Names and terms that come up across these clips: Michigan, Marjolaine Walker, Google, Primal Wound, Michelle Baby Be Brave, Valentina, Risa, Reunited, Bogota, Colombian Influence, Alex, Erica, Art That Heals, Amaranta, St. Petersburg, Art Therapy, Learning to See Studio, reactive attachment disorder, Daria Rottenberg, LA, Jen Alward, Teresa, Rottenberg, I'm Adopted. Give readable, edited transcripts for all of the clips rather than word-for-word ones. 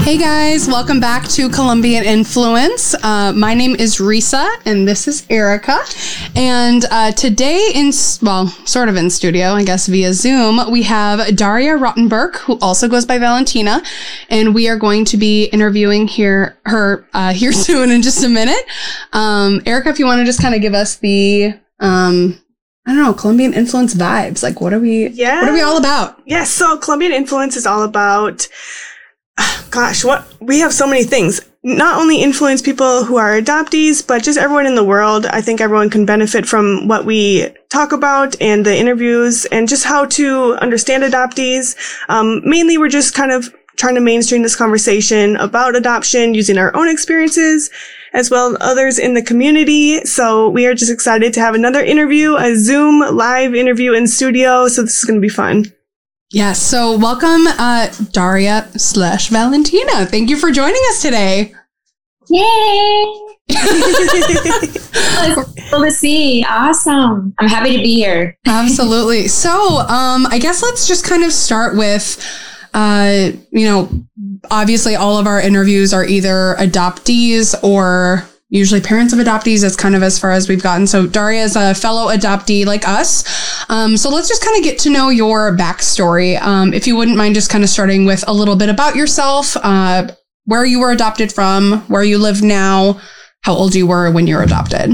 Hey guys, welcome back to Colombian Influence. My name is Risa and this is Erica. And today in studio, I guess via Zoom, we have Daria Rottenberg, who also goes by Valentina, and we are going to be interviewing her here soon in just a minute. Erica, if you want to just kind of give us the Colombian Influence vibes. Like what are we all about? Yeah, so Colombian Influence is all about we have so many things. Not only influence people who are adoptees, but just everyone in the world. I think everyone can benefit from what we talk about and the interviews and just how to understand adoptees. Mainly we're just kind of trying to mainstream this conversation about adoption using our own experiences as well as others in the community. So we are just excited to have another interview, a Zoom live interview in studio. So this is going to be fun. Yes, so welcome, Daria / Valentina. Thank you for joining us today. Yay! Cool to see. Awesome. I'm happy to be here. Absolutely. So, I guess let's just kind of start with, obviously all of our interviews are either adoptees or usually parents of adoptees. That's kind of as far as we've gotten. So Daria is a fellow adoptee like us. So let's just kind of get to know your backstory. If you wouldn't mind just kind of starting with a little bit about yourself, where you were adopted from, where you live now, how old you were when you were adopted.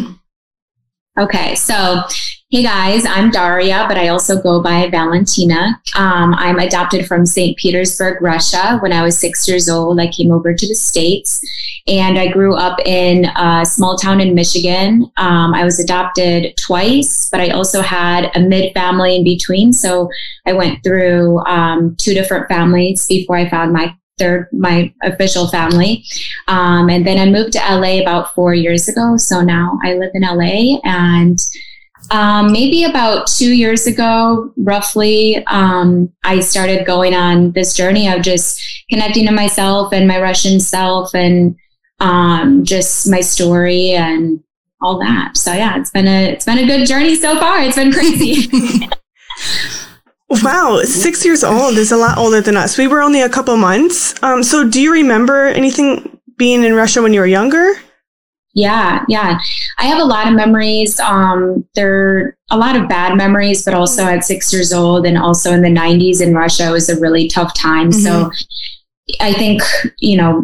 Okay. So, hey guys, I'm Daria, but I also go by Valentina. I'm adopted from St. Petersburg, Russia. When I was 6 years old, I came over to the States. And I grew up in a small town in Michigan. I was adopted twice, but I also had a mid-family in between. So I went through two different families before I found my official family. And then I moved to LA about 4 years ago. So now I live in LA. And maybe about 2 years ago, roughly, I started going on this journey of just connecting to myself and my Russian self and just my story and all that. So yeah, it's been a good journey so far. It's been crazy. Wow. 6 years old is a lot older than us. We were only a couple months. So do you remember anything being in Russia when you were younger? Yeah. I have a lot of memories. There are a lot of bad memories, but also at 6 years old and also in the 90s in Russia, it was a really tough time. Mm-hmm. So I think,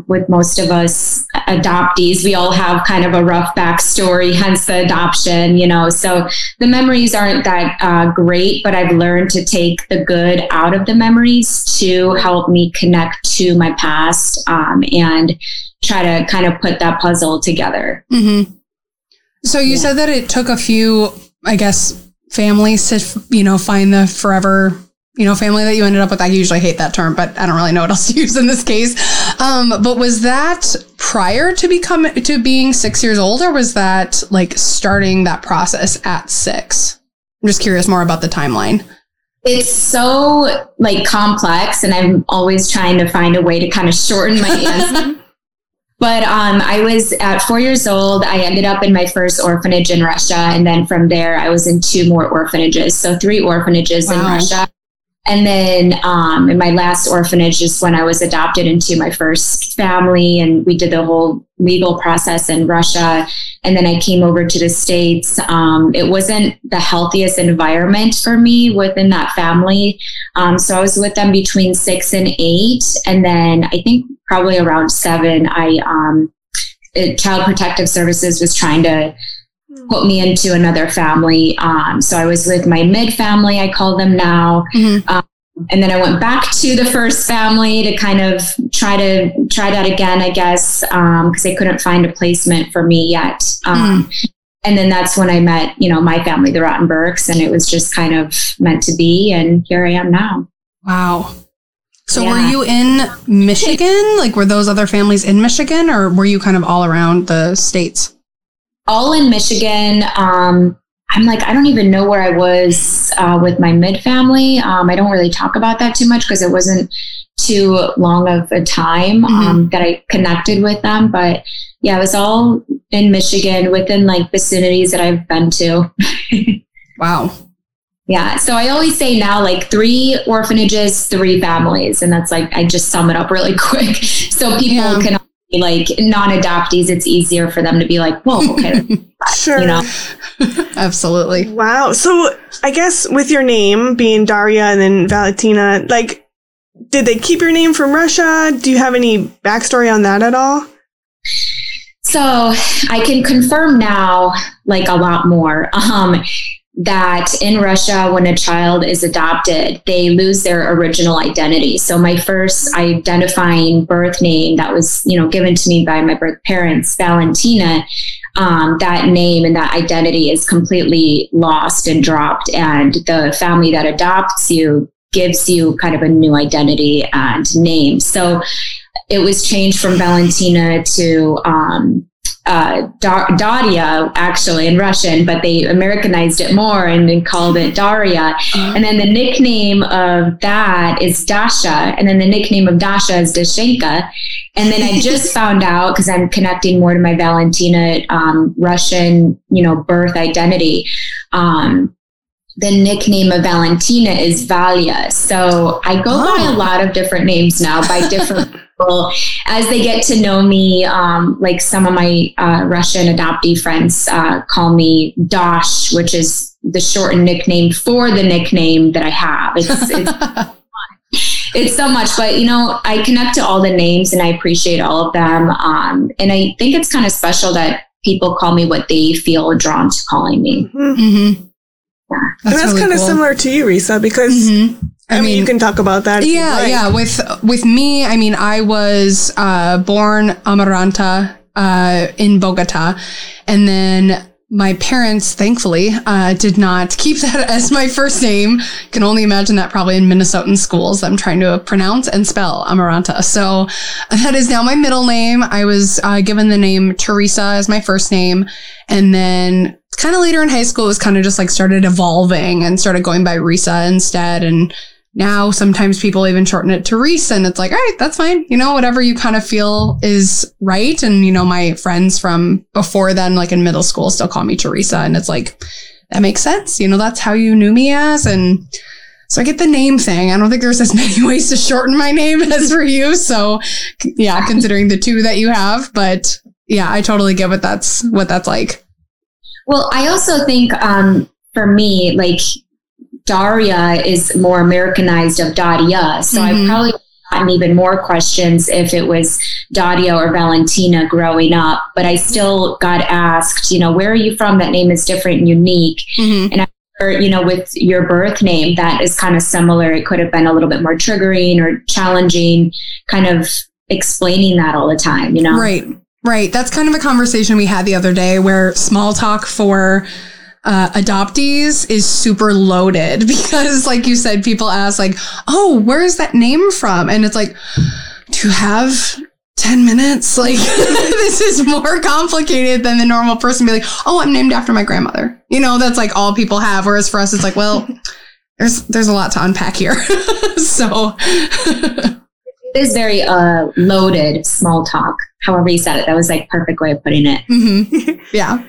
with most of us adoptees, we all have kind of a rough backstory, hence the adoption, So the memories aren't that great, but I've learned to take the good out of the memories to help me connect to my past and try to kind of put that puzzle together. Mm-hmm. So you said that it took a few, I guess, families to, find the forever family that you ended up with. I usually hate that term, but I don't really know what else to use in this case. But was that prior to being 6 years old, or was that like starting that process at six? I'm just curious more about the timeline. It's so like complex, and I'm always trying to find a way to kind of shorten my answer. But I was at 4 years old. I ended up in my first orphanage in Russia, and then from there, I was in two more orphanages, so three orphanages in Russia. And then in my last orphanage is when I was adopted into my first family, and we did the whole legal process in Russia. And then I came over to the States. It wasn't the healthiest environment for me within that family. So I was with them between 6 and 8. And then I think probably around 7, Child Protective Services was trying to put me into another family. So I was with my mid family, I call them now. Mm-hmm. And then I went back to the first family to kind of try that again, I guess, because they couldn't find a placement for me yet. And then that's when I met, my family, the Rottenbergs, and it was just kind of meant to be. And here I am now. Wow. So were you in Michigan? Like, were those other families in Michigan, or were you kind of all around the States? All in Michigan. I'm like, I don't even know where I was with my mid family. I don't really talk about that too much because it wasn't too long of a time that I connected with them. But yeah, it was all in Michigan within like vicinities that I've been to. Wow. Yeah. So I always say now like 3 orphanages, 3 families. And that's like, I just sum it up really quick. So people can be like non-adoptees. It's easier for them to be like, whoa, okay. Sure. You know? Absolutely. Wow. So I guess with your name being Daria and then Valentina, like, did they keep your name from Russia? Do you have any backstory on that at all? So I can confirm now, like a lot more, that in Russia, when a child is adopted, they lose their original identity. So my first identifying birth name that was, you know, given to me by my birth parents, Valentina, that name and that identity is completely lost and dropped. And the family that adopts you gives you kind of a new identity and name. So it was changed from Valentina to Daria, actually, in Russian, but they Americanized it more and then called it Daria. And then the nickname of that is Dasha. And then the nickname of Dasha is Dashenka. And then I just found out, because I'm connecting more to my Valentina Russian, you know, birth identity, the nickname of Valentina is Valia. So I go by a lot of different names now by different people as they get to know me. Like some of my Russian adoptee friends call me Dosh, which is the shortened nickname for the nickname that I have. It's so much, but you know, I connect to all the names and I appreciate all of them. And I think it's kind of special that people call me what they feel drawn to calling me. Mm-hmm. Mm-hmm. Yeah. That's really kind of cool. Similar to you, Risa, because I mean, you can talk about that. Yeah. Yeah. With me, I mean, I was born Amaranta in Bogota, and then my parents, thankfully, did not keep that as my first name. Can only imagine that probably in Minnesotan schools, I'm trying to pronounce and spell Amaranta. So that is now my middle name. I was given the name Teresa as my first name. And then kind of later in high school, it was kind of just like started evolving and started going by Risa instead. And now sometimes people even shorten it to Risa, and it's like, all right, that's fine. You know, whatever you kind of feel is right. And, you know, my friends from before then, like in middle school, still call me Teresa. And it's like, that makes sense. You know, that's how you knew me as. And so I get the name thing. I don't think there's as many ways to shorten my name as for you. So yeah, considering the 2 that you have, but yeah, I totally get what that's like. Well, I also think for me, like, Daria is more Americanized of Daria. So I probably would have gotten even more questions if it was Daria or Valentina growing up. But I still got asked, you know, where are you from? That name is different and unique. Mm-hmm. And I'm sure, you know, with your birth name, that is kind of similar. It could have been a little bit more triggering or challenging, kind of explaining that all the time, you know? Right. That's kind of a conversation we had the other day where small talk for adoptees is super loaded because, like you said, people ask like, oh, where is that name from? And it's like, to have 10 minutes, like this is more complicated than the normal person be like, oh, I'm named after my grandmother. You know, that's like all people have. Whereas for us, it's like, well, there's a lot to unpack here. So it is very loaded small talk. However you said it, that was like perfect way of putting it. Mm-hmm. Yeah.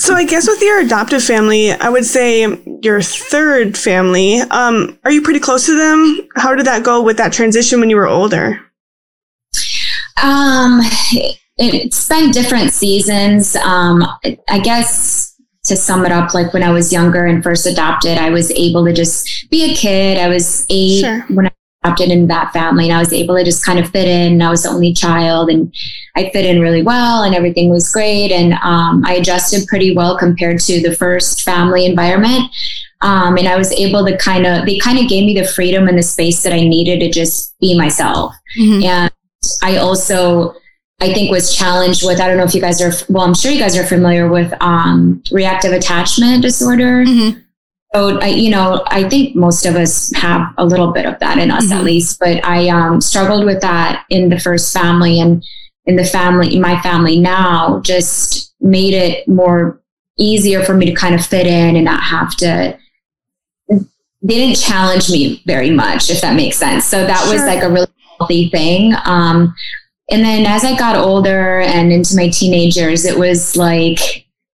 So I guess with your adoptive family, I would say your third family, are you pretty close to them? How did that go with that transition when you were older? It's been different seasons. I guess to sum it up, like when I was younger and first adopted, I was able to just be a kid. I was 8 when I adopted in that family, and I was able to just kind of fit in. I was the only child, and I fit in really well, and everything was great. And I adjusted pretty well compared to the first family environment. And I was able to they gave me the freedom and the space that I needed to just be myself. Mm-hmm. And I also, I think, was challenged with, I don't know if you guys are, well, I'm sure you guys are familiar with reactive attachment disorder. Mm-hmm. So, you know, I think most of us have a little bit of that in us, at least, but I struggled with that in the first family, and in my family now just made it more easier for me to kind of fit in and not have to, they didn't challenge me very much, if that makes sense. So that was like a really healthy thing. And then as I got older and into my teenage years, it was like,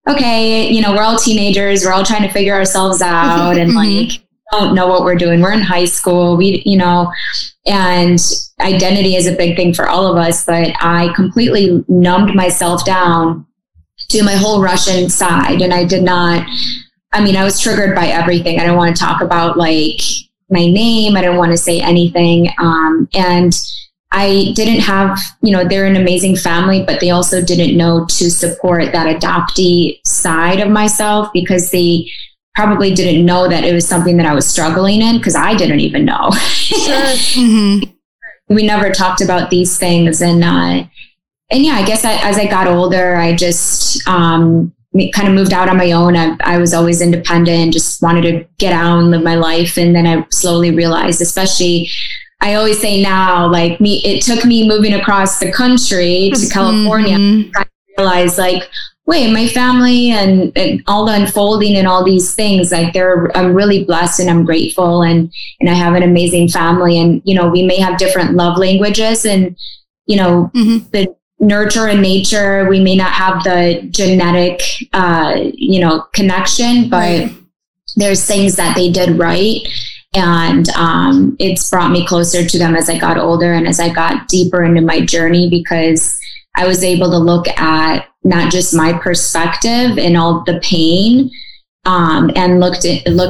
okay, you know, we're all teenagers. We're all trying to figure ourselves out and like, don't know what we're doing. We're in high school. We, you know, and identity is a big thing for all of us, but I completely numbed myself down to my whole Russian side. And I did not, I mean, I was triggered by everything. I don't want to talk about like my name. I don't want to say anything. And I didn't have, you know, they're an amazing family, but they also didn't know to support that adoptee side of myself because they probably didn't know that it was something that I was struggling in because I didn't even know. We never talked about these things. And yeah, I guess as I got older, I just kind of moved out on my own. I was always independent, just wanted to get out and live my life. And then I slowly realized, especially, I always say now, like me, it took me moving across the country to California to realize like, wait, my family and all the unfolding and all these things, like I'm really blessed and I'm grateful and I have an amazing family and, you know, we may have different love languages and, you know, the nurture and nature, we may not have the genetic, you know, connection, but there's things that they did right. And it's brought me closer to them as I got older and as I got deeper into my journey because I was able to look at not just my perspective and all the pain, and look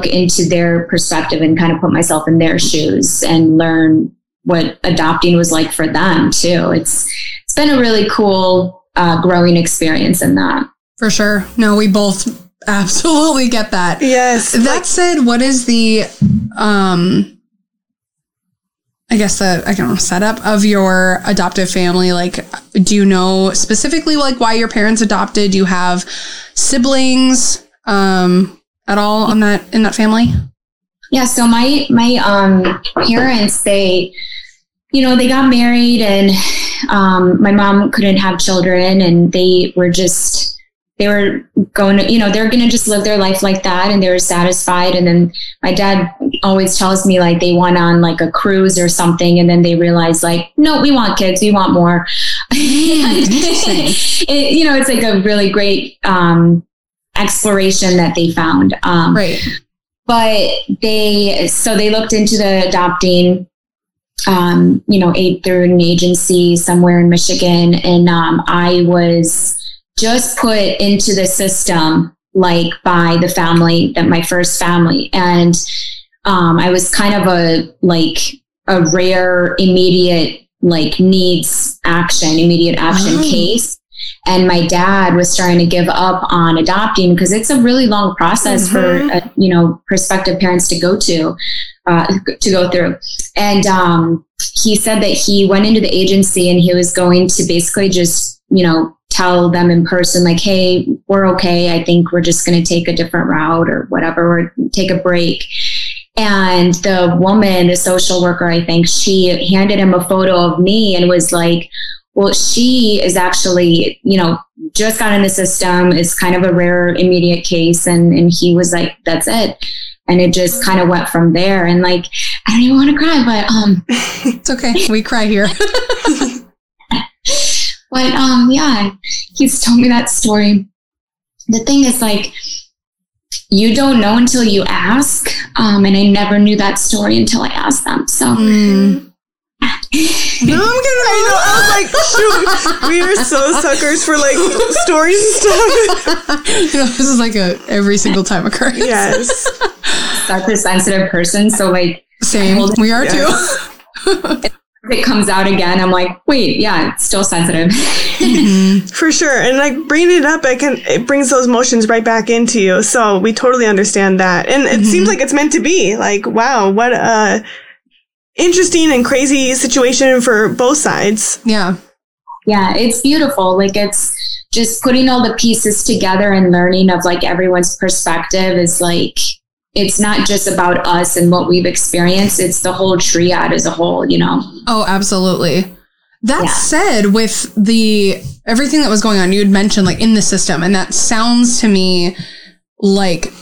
into their perspective and kind of put myself in their shoes and learn what adopting was like for them too. It's been a really cool growing experience in that. For sure. No, we both absolutely get that. Yes. That said, what is the, I guess the, I don't know, setup of your adoptive family. Like, do you know specifically like why your parents adopted? Do you have siblings at all on that, in that family? Yeah. So my parents, they, you know, they got married and my mom couldn't have children and they were going to, you know, they're going to just live their life like that. And they were satisfied. And then my dad always tells me like they went on like a cruise or something. And then they realized like, no, we want kids. We want more. You know, it's like a really great exploration that they found. Right. But so they looked into the adopting, you know, aid through an agency somewhere in Michigan. And I was just put into the system, like by the family that my first family. And, I was kind of a rare immediate, like immediate action case. And my dad was starting to give up on adopting because it's a really long process for, you know, prospective parents to go through. And, he said that he went into the agency and he was going to basically just, you know, tell them in person, like, hey, we're okay. I think we're just going to take a different route or whatever, or take a break. And the woman, the social worker, I think she handed him a photo of me and was like, well, she is actually, you know, just got in the system. It's kind of a rare immediate case. And he was like, that's it. And it just kind of went from there. And like, I don't even want to cry, but, it's okay. We cry here. But, yeah, he's told me that story. The thing is, like, you don't know until you ask. And I never knew that story until I asked them. So, no, I was like, shoot, we are so suckers for like stories and stuff. You know, this is like every single time occurrence. Yes. Such a sensitive person. So, like, same. We are too. It comes out again, I'm like, wait, yeah, it's still sensitive. For sure. And like bringing it up, it brings those emotions right back into you. So we totally understand that. And it seems like it's meant to be. Like, wow, what a interesting and crazy situation for both sides. Yeah. Yeah, it's beautiful. Like it's just putting all the pieces together and learning of like everyone's perspective is like, it's not just about us and what we've experienced. It's the whole triad as a whole, you know? Oh, absolutely. That said, with the everything that was going on, you had mentioned like in the system, and that sounds to me like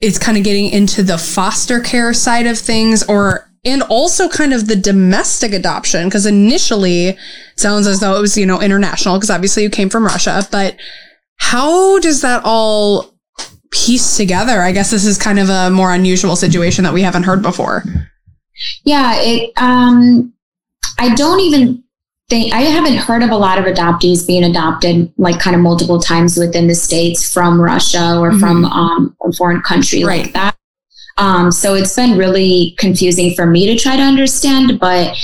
it's kind of getting into the foster care side of things, or and also kind of the domestic adoption, because initially it sounds as though it was, you know, international, because obviously you came from Russia. But how does that all piece together? I guess this is kind of a more unusual situation that we haven't heard before. Yeah, it. I haven't heard of a lot of adoptees being adopted like kind of multiple times within the States from Russia or from a foreign country like that. So it's been really confusing for me to try to understand, but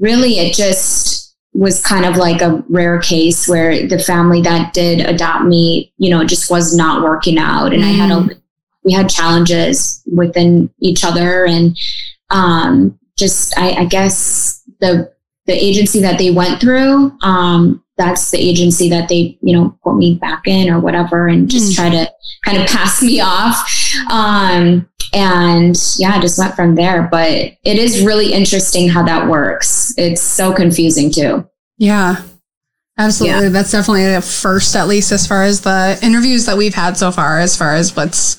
really it just was kind of like a rare case where the family that did adopt me, you know, just was not working out. And we had challenges within each other, and I guess the agency that they went through, that's the agency that they, you know, put me back in or whatever, and just try to kind of pass me off. And yeah, I just went from there, but it is really interesting how that works. It's so confusing too. Yeah, absolutely. Yeah. That's definitely the first, at least as far as the interviews that we've had so far as what's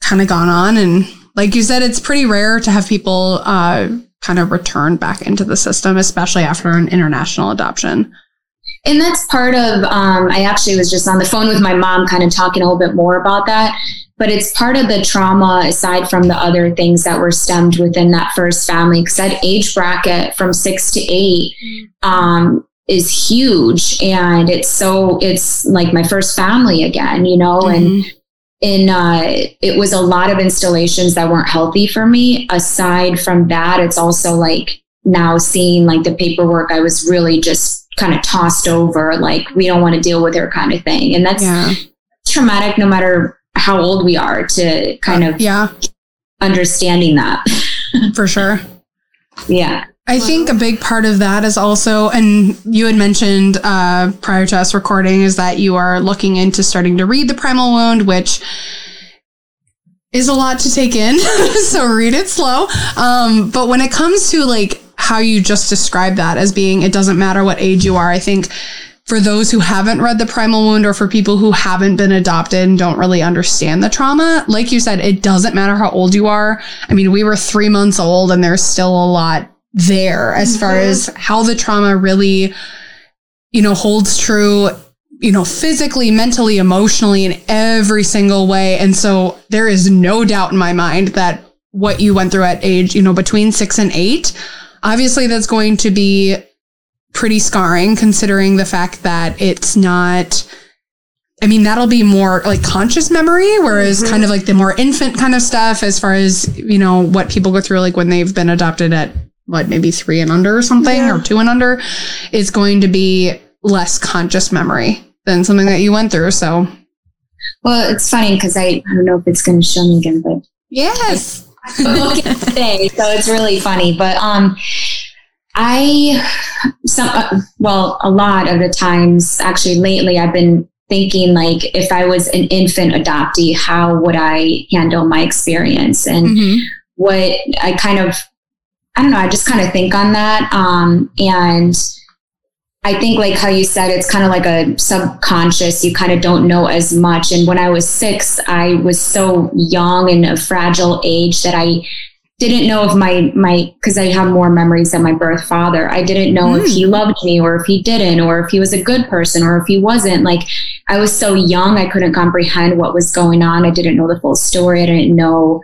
kind of gone on. And like you said, it's pretty rare to have people, kind of return back into the system, especially after an international adoption. And that's part of, I actually was just on the phone with my mom kind of talking a little bit more about that, but it's part of the trauma aside from the other things that were stemmed within that first family, because that age bracket from 6 to 8 is huge. And it's like my first family again, you know, and it was a lot of installations that weren't healthy for me. Aside from that, it's also like now seeing like the paperwork, I was really just kind of tossed over, like we don't want to deal with her kind of thing. And that's traumatic no matter how old we are to kind of understanding that. For sure. Yeah. I think a big part of that is also, and you had mentioned prior to us recording, is that you are looking into starting to read The Primal Wound, which is a lot to take in. So read it slow. But when it comes to like how you just described that as being, it doesn't matter what age you are, I think for those who haven't read The Primal Wound, or for people who haven't been adopted and don't really understand the trauma, like you said, it doesn't matter how old you are. I mean, we were 3 months old and there's still a lot there as far as how the trauma really, you know, holds true, you know, physically, mentally, emotionally, in every single way. And so there is no doubt in my mind that what you went through at age, you know, between 6 and 8, obviously that's going to be pretty scarring, considering the fact that it's not, I mean, that'll be more like conscious memory, whereas kind of like the more infant kind of stuff, as far as, you know, what people go through, like when they've been adopted at maybe 3 and under or something, or 2 and under, is going to be less conscious memory than something that you went through. So, well, it's funny because I don't know if it's going to show me again, but yes, today, so it's really funny. But a lot of the times, actually, lately, I've been thinking like, if I was an infant adoptee, how would I handle my experience, and what I kind of. I don't know. I just kind of think on that. And I think like how you said, it's kind of like a subconscious, you kind of don't know as much. And when I was 6, I was so young and a fragile age that I didn't know if my cause I have more memories than my birth father. I didn't know if he loved me or if he didn't, or if he was a good person or if he wasn't. Like I was so young, I couldn't comprehend what was going on. I didn't know the full story. I didn't know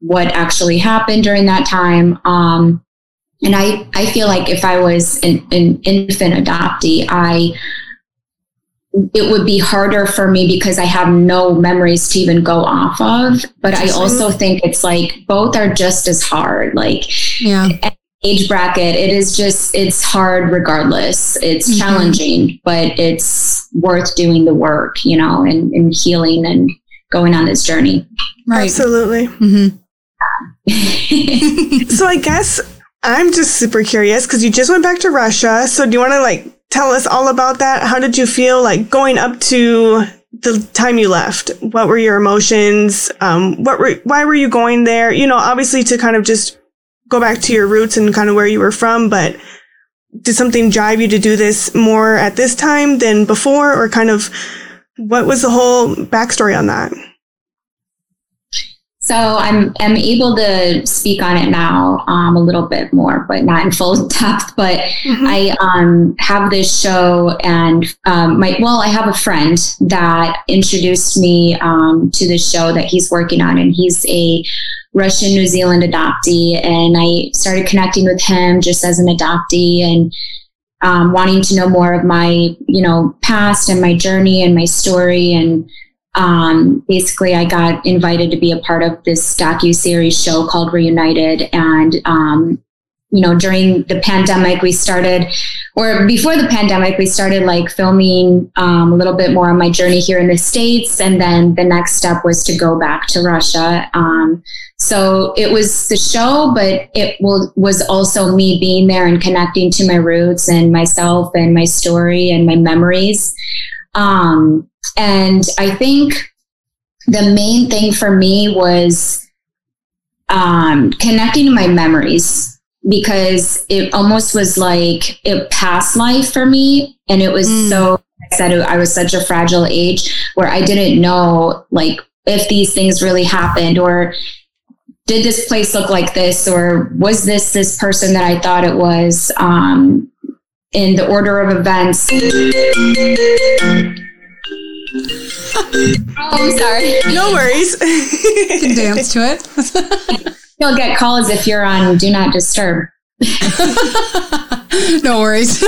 what actually happened during that time. And I feel like if I was an infant adoptee, it would be harder for me because I have no memories to even go off of. But I also think it's like both are just as hard. Like age bracket, it is just, it's hard regardless. It's challenging, but it's worth doing the work, you know, and healing and going on this journey. Right. Absolutely. Mm-hmm. So I guess I'm just super curious because you just went back to Russia. So do you want to like tell us all about that? How did you feel like going up to the time you left? What were your emotions? Why were you going there? You know, obviously to kind of just go back to your roots and kind of where you were from, but did something drive you to do this more at this time than before, or kind of what was the whole backstory on that? So I'm able to speak on it now a little bit more, but not in full depth. But mm-hmm. I have this show, and I have a friend that introduced me to the show that he's working on, and he's a Russian New Zealand adoptee, and I started connecting with him just as an adoptee and wanting to know more of my, past and my journey and my story. And basically I got invited to be a part of this docuseries show called Reunited. And, during the pandemic, before the pandemic, we started like filming a little bit more on my journey here in the States. And then the next step was to go back to Russia. So it was the show, but it was also me being there and connecting to my roots and myself and my story and my memories. And I think the main thing for me was connecting to my memories, because it almost was like a past life for me. And it was so, like I said, I was such a fragile age where I didn't know like if these things really happened, or did this place look like this, or was this person that I thought it was, in the order of events. Oh, I'm sorry. No worries. You can dance to it. You'll get calls if you're on Do Not Disturb. No worries.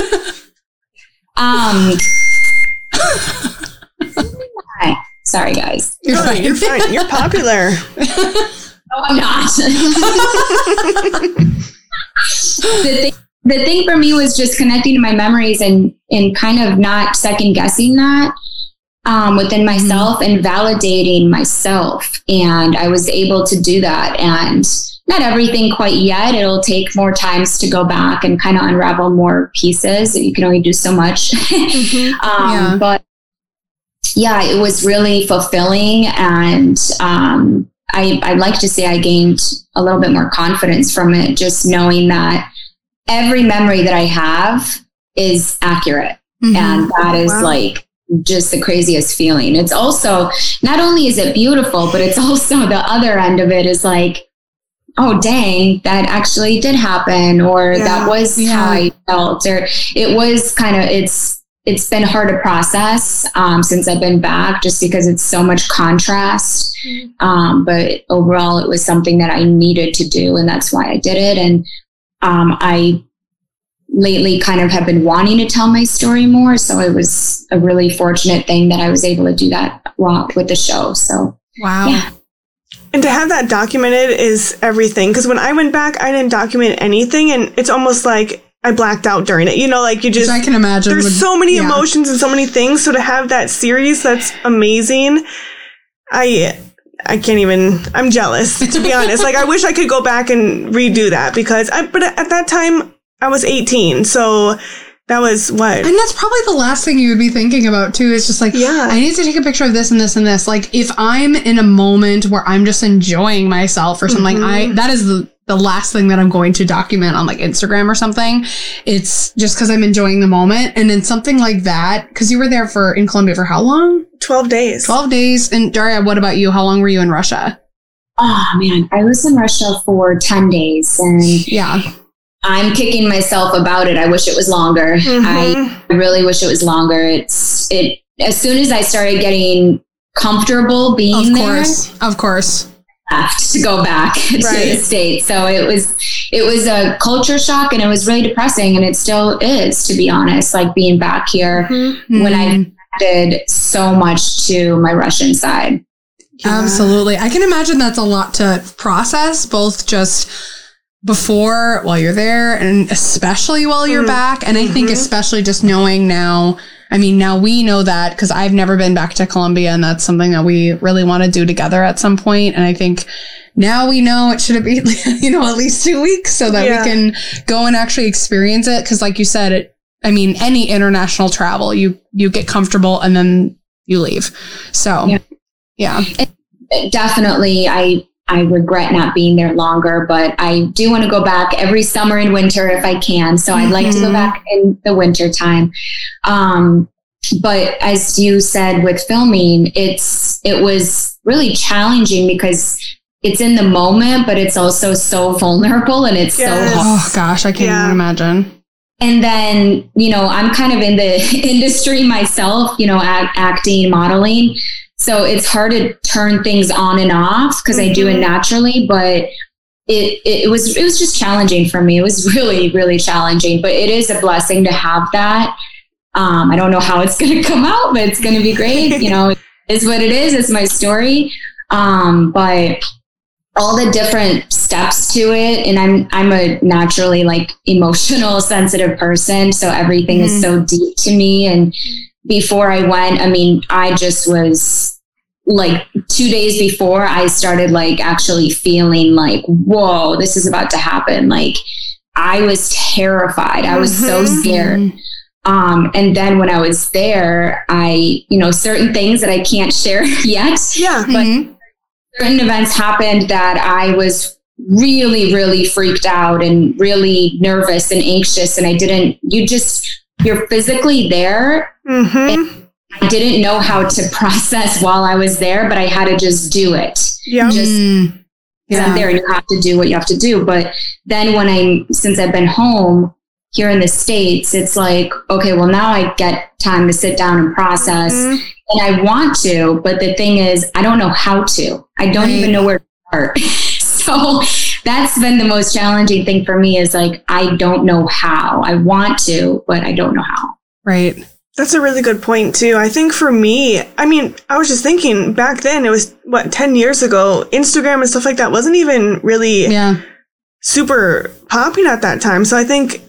Sorry, guys. You're fine. You're fine. You're popular. No, I'm not. The thing for me was just connecting to my memories and kind of not second guessing that. Within myself and validating myself. And I was able to do that. And not everything quite yet. It'll take more times to go back and kind of unravel more pieces. You can only do so much. Mm-hmm. But yeah, it was really fulfilling. And I'd like to say I gained a little bit more confidence from it, just knowing that every memory that I have is accurate. Mm-hmm. And that is just the craziest feeling. It's also, not only is it beautiful, but it's also the other end of it is like, oh dang, that actually did happen, or that was how I felt, or it was kind of, it's been hard to process since I've been back, just because it's so much contrast. But overall it was something that I needed to do, and that's why I did it. And I lately kind of have been wanting to tell my story more. So it was a really fortunate thing that I was able to do that with the show. So, wow. Yeah. And to have that documented is everything. Because when I went back, I didn't document anything. And it's almost like I blacked out during it. I can imagine. There's so many emotions and so many things. So to have that series, that's amazing. I can't even, I'm jealous, to be honest. I wish I could go back and redo that, because but at that time, I was 18, so that was what? And that's probably the last thing you would be thinking about, too. It's just I need to take a picture of this and this and this. Like, if I'm in a moment where I'm just enjoying myself or something, that is the last thing that I'm going to document on, Instagram or something. It's just because I'm enjoying the moment. And then something like that, because you were there in Colombia for how long? 12 days. 12 days. And, Daria, what about you? How long were you in Russia? Oh, man. I was in Russia for 10 days. And I'm kicking myself about it. I wish it was longer. I really wish it was longer. It as soon as I started getting comfortable being there. Of course. I have to go back to the States. So it was a culture shock, and it was really depressing, and it still is, to be honest, being back here when I connected so much to my Russian side. Yeah. Absolutely. I can imagine that's a lot to process, both just before, while you're there, and especially while you're back. And I think especially just knowing now, now we know that, because I've never been back to Colombia, and that's something that we really want to do together at some point. And I think now we know it should have been, at least 2 weeks, so that we can go and actually experience it. Because like you said, any international travel, you get comfortable and then you leave. So, yeah. Definitely. I regret not being there longer, but I do want to go back every summer and winter if I can. So I'd like to go back in the winter time. But as you said with filming, it was really challenging because it's in the moment, but it's also so vulnerable and it's so hard. Oh gosh, I can't even imagine. And then, you know, I'm kind of in the industry myself, you know, acting, modeling. So it's hard to turn things on and off because I do it naturally, but it was just challenging for me. It was really, really challenging, but it is a blessing to have that. I don't know how it's going to come out, but it's going to be great. You know, it is what it is. It's my story. But all the different steps to it. And I'm a naturally like emotional, sensitive person. So everything is so deep to me. And before I went, I mean, I just was like 2 days before I started like actually feeling like, whoa, this is about to happen. Like I was terrified. I was so scared. And then when I was there, I, you know, certain things that I can't share yet, but certain events happened that I was really, really freaked out and really nervous and anxious. And I didn't, you're physically there. And I didn't know how to process while I was there, but I had to just do it. I'm there and you have to do what you have to do. But then since I've been home here in the States, it's like, okay, well now I get time to sit down and process and I want to, but the thing is, I don't know how to, I don't even know where to start. So that's been the most challenging thing for me is like, I don't know how. I want to, but I don't know how. Right. That's a really good point too. I think for me, I mean, I was just thinking back then it was 10 years ago, Instagram and stuff like that wasn't even really super popping at that time. So I think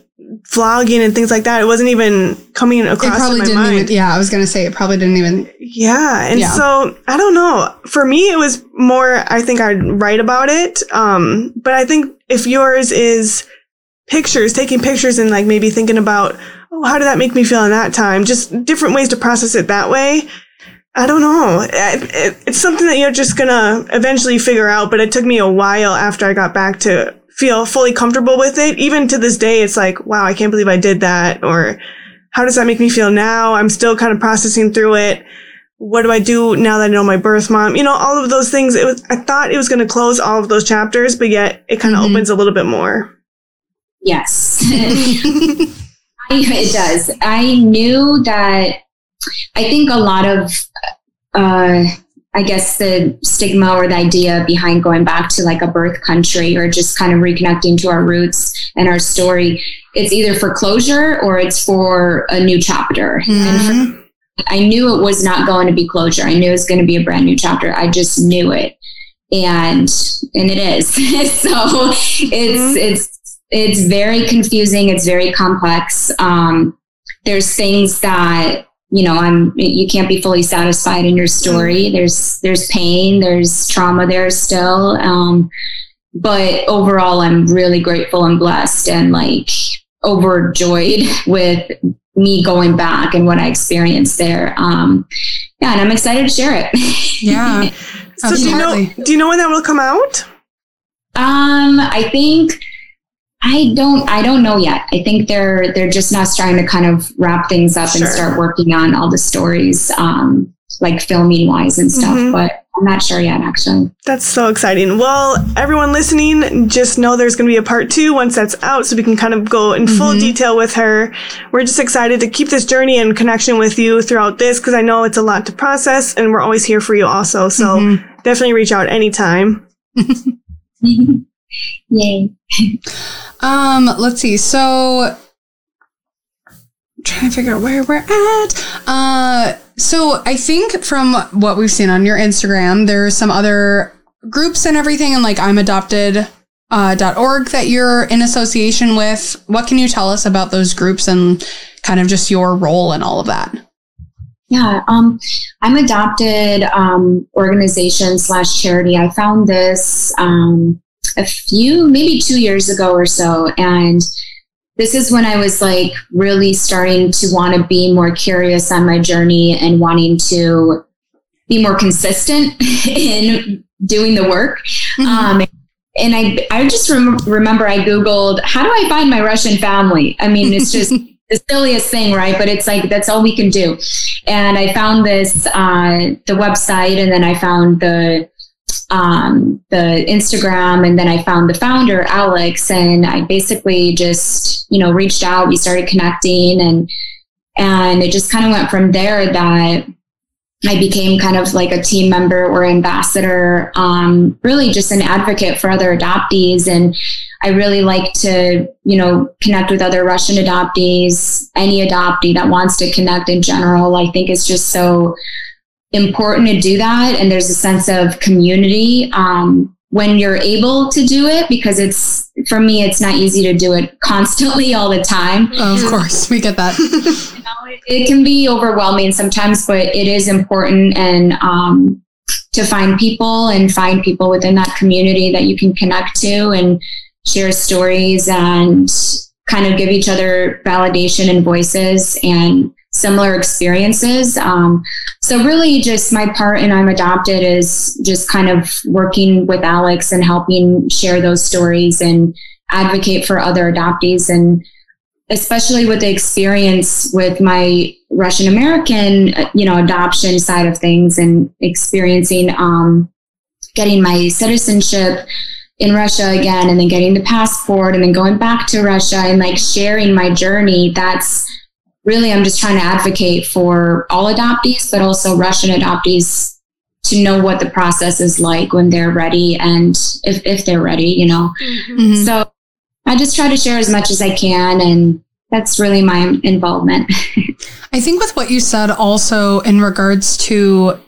vlogging and things like that, it wasn't even coming across in my mind. I was going to say it probably didn't even. Yeah. And so I don't know. For me, it was more, I think I'd write about it. But I think if yours is taking pictures and like maybe thinking about, oh, how did that make me feel in that time? Just different ways to process it that way. I don't know. It's something that you're just going to eventually figure out. But it took me a while after I got back to feel fully comfortable with it. Even to this day, it's like, wow, I can't believe I did that. Or how does that make me feel now? I'm still kind of processing through it. What do I do now that I know my birth mom? You know, all of those things. I thought it was going to close all of those chapters, but yet it kind of opens a little bit more. Yes. It does. I knew that. I think a lot of, I guess the stigma or the idea behind going back to like a birth country or just kind of reconnecting to our roots and our story, it's either for closure or it's for a new chapter. And I knew it was not going to be closure. I knew it was going to be a brand new chapter. I just knew it. And it is. So it's very confusing. It's very complex. There's things that, you know, you can't be fully satisfied in your story. There's pain, there's trauma there still. But overall, I'm really grateful and blessed and like overjoyed with me going back and what I experienced there. And I'm excited to share it. Yeah. So do you know when that will come out? I think, I don't know yet. I think they're just now trying to kind of wrap things up and start working on all the stories, like filming wise and stuff, but I'm not sure yet, actually. That's so exciting. Well, everyone listening, just know there's going to be a part 2 once that's out, so we can kind of go in full detail with her. We're just excited to keep this journey and connection with you throughout this, because I know it's a lot to process and we're always here for you also. So definitely reach out anytime. Yay. Let's see. So I'm trying to figure out where we're at. So I think from what we've seen on your Instagram, there's some other groups and everything, and like I'm Adopted .org that you're in association with. What can you tell us about those groups and kind of just your role in all of that? Yeah. I'm Adopted organization /charity. I found this a few, maybe 2 years ago or so. And this is when I was like really starting to want to be more curious on my journey and wanting to be more consistent in doing the work. Mm-hmm. And I just remember I Googled, how do I find my Russian family? I mean, it's just the silliest thing, right? But it's like, that's all we can do. And I found this, the website, and then I found the Instagram, and then I found the founder, Alex, and I basically just, reached out, we started connecting, and it just kind of went from there that I became kind of like a team member or ambassador, really just an advocate for other adoptees. And I really like to, connect with other Russian adoptees, any adoptee that wants to connect in general. I think it's just so important to do that. And there's a sense of community, when you're able to do it, because for me, it's not easy to do it constantly all the time. Oh, of course, we get that. It can be overwhelming sometimes, but it is important, and to find people within that community that you can connect to and share stories and kind of give each other validation and voices and similar experiences. So really just my part in I'm Adopted is just kind of working with Alex and helping share those stories and advocate for other adoptees, and especially with the experience with my Russian American, adoption side of things, and experiencing, getting my citizenship in Russia again, and then getting the passport, and then going back to Russia, and like sharing my journey. That's really, I'm just trying to advocate for all adoptees, but also Russian adoptees, to know what the process is like when they're ready. And if they're ready, mm-hmm. So I just try to share as much as I can, and that's really my involvement. I think with what you said also in regards to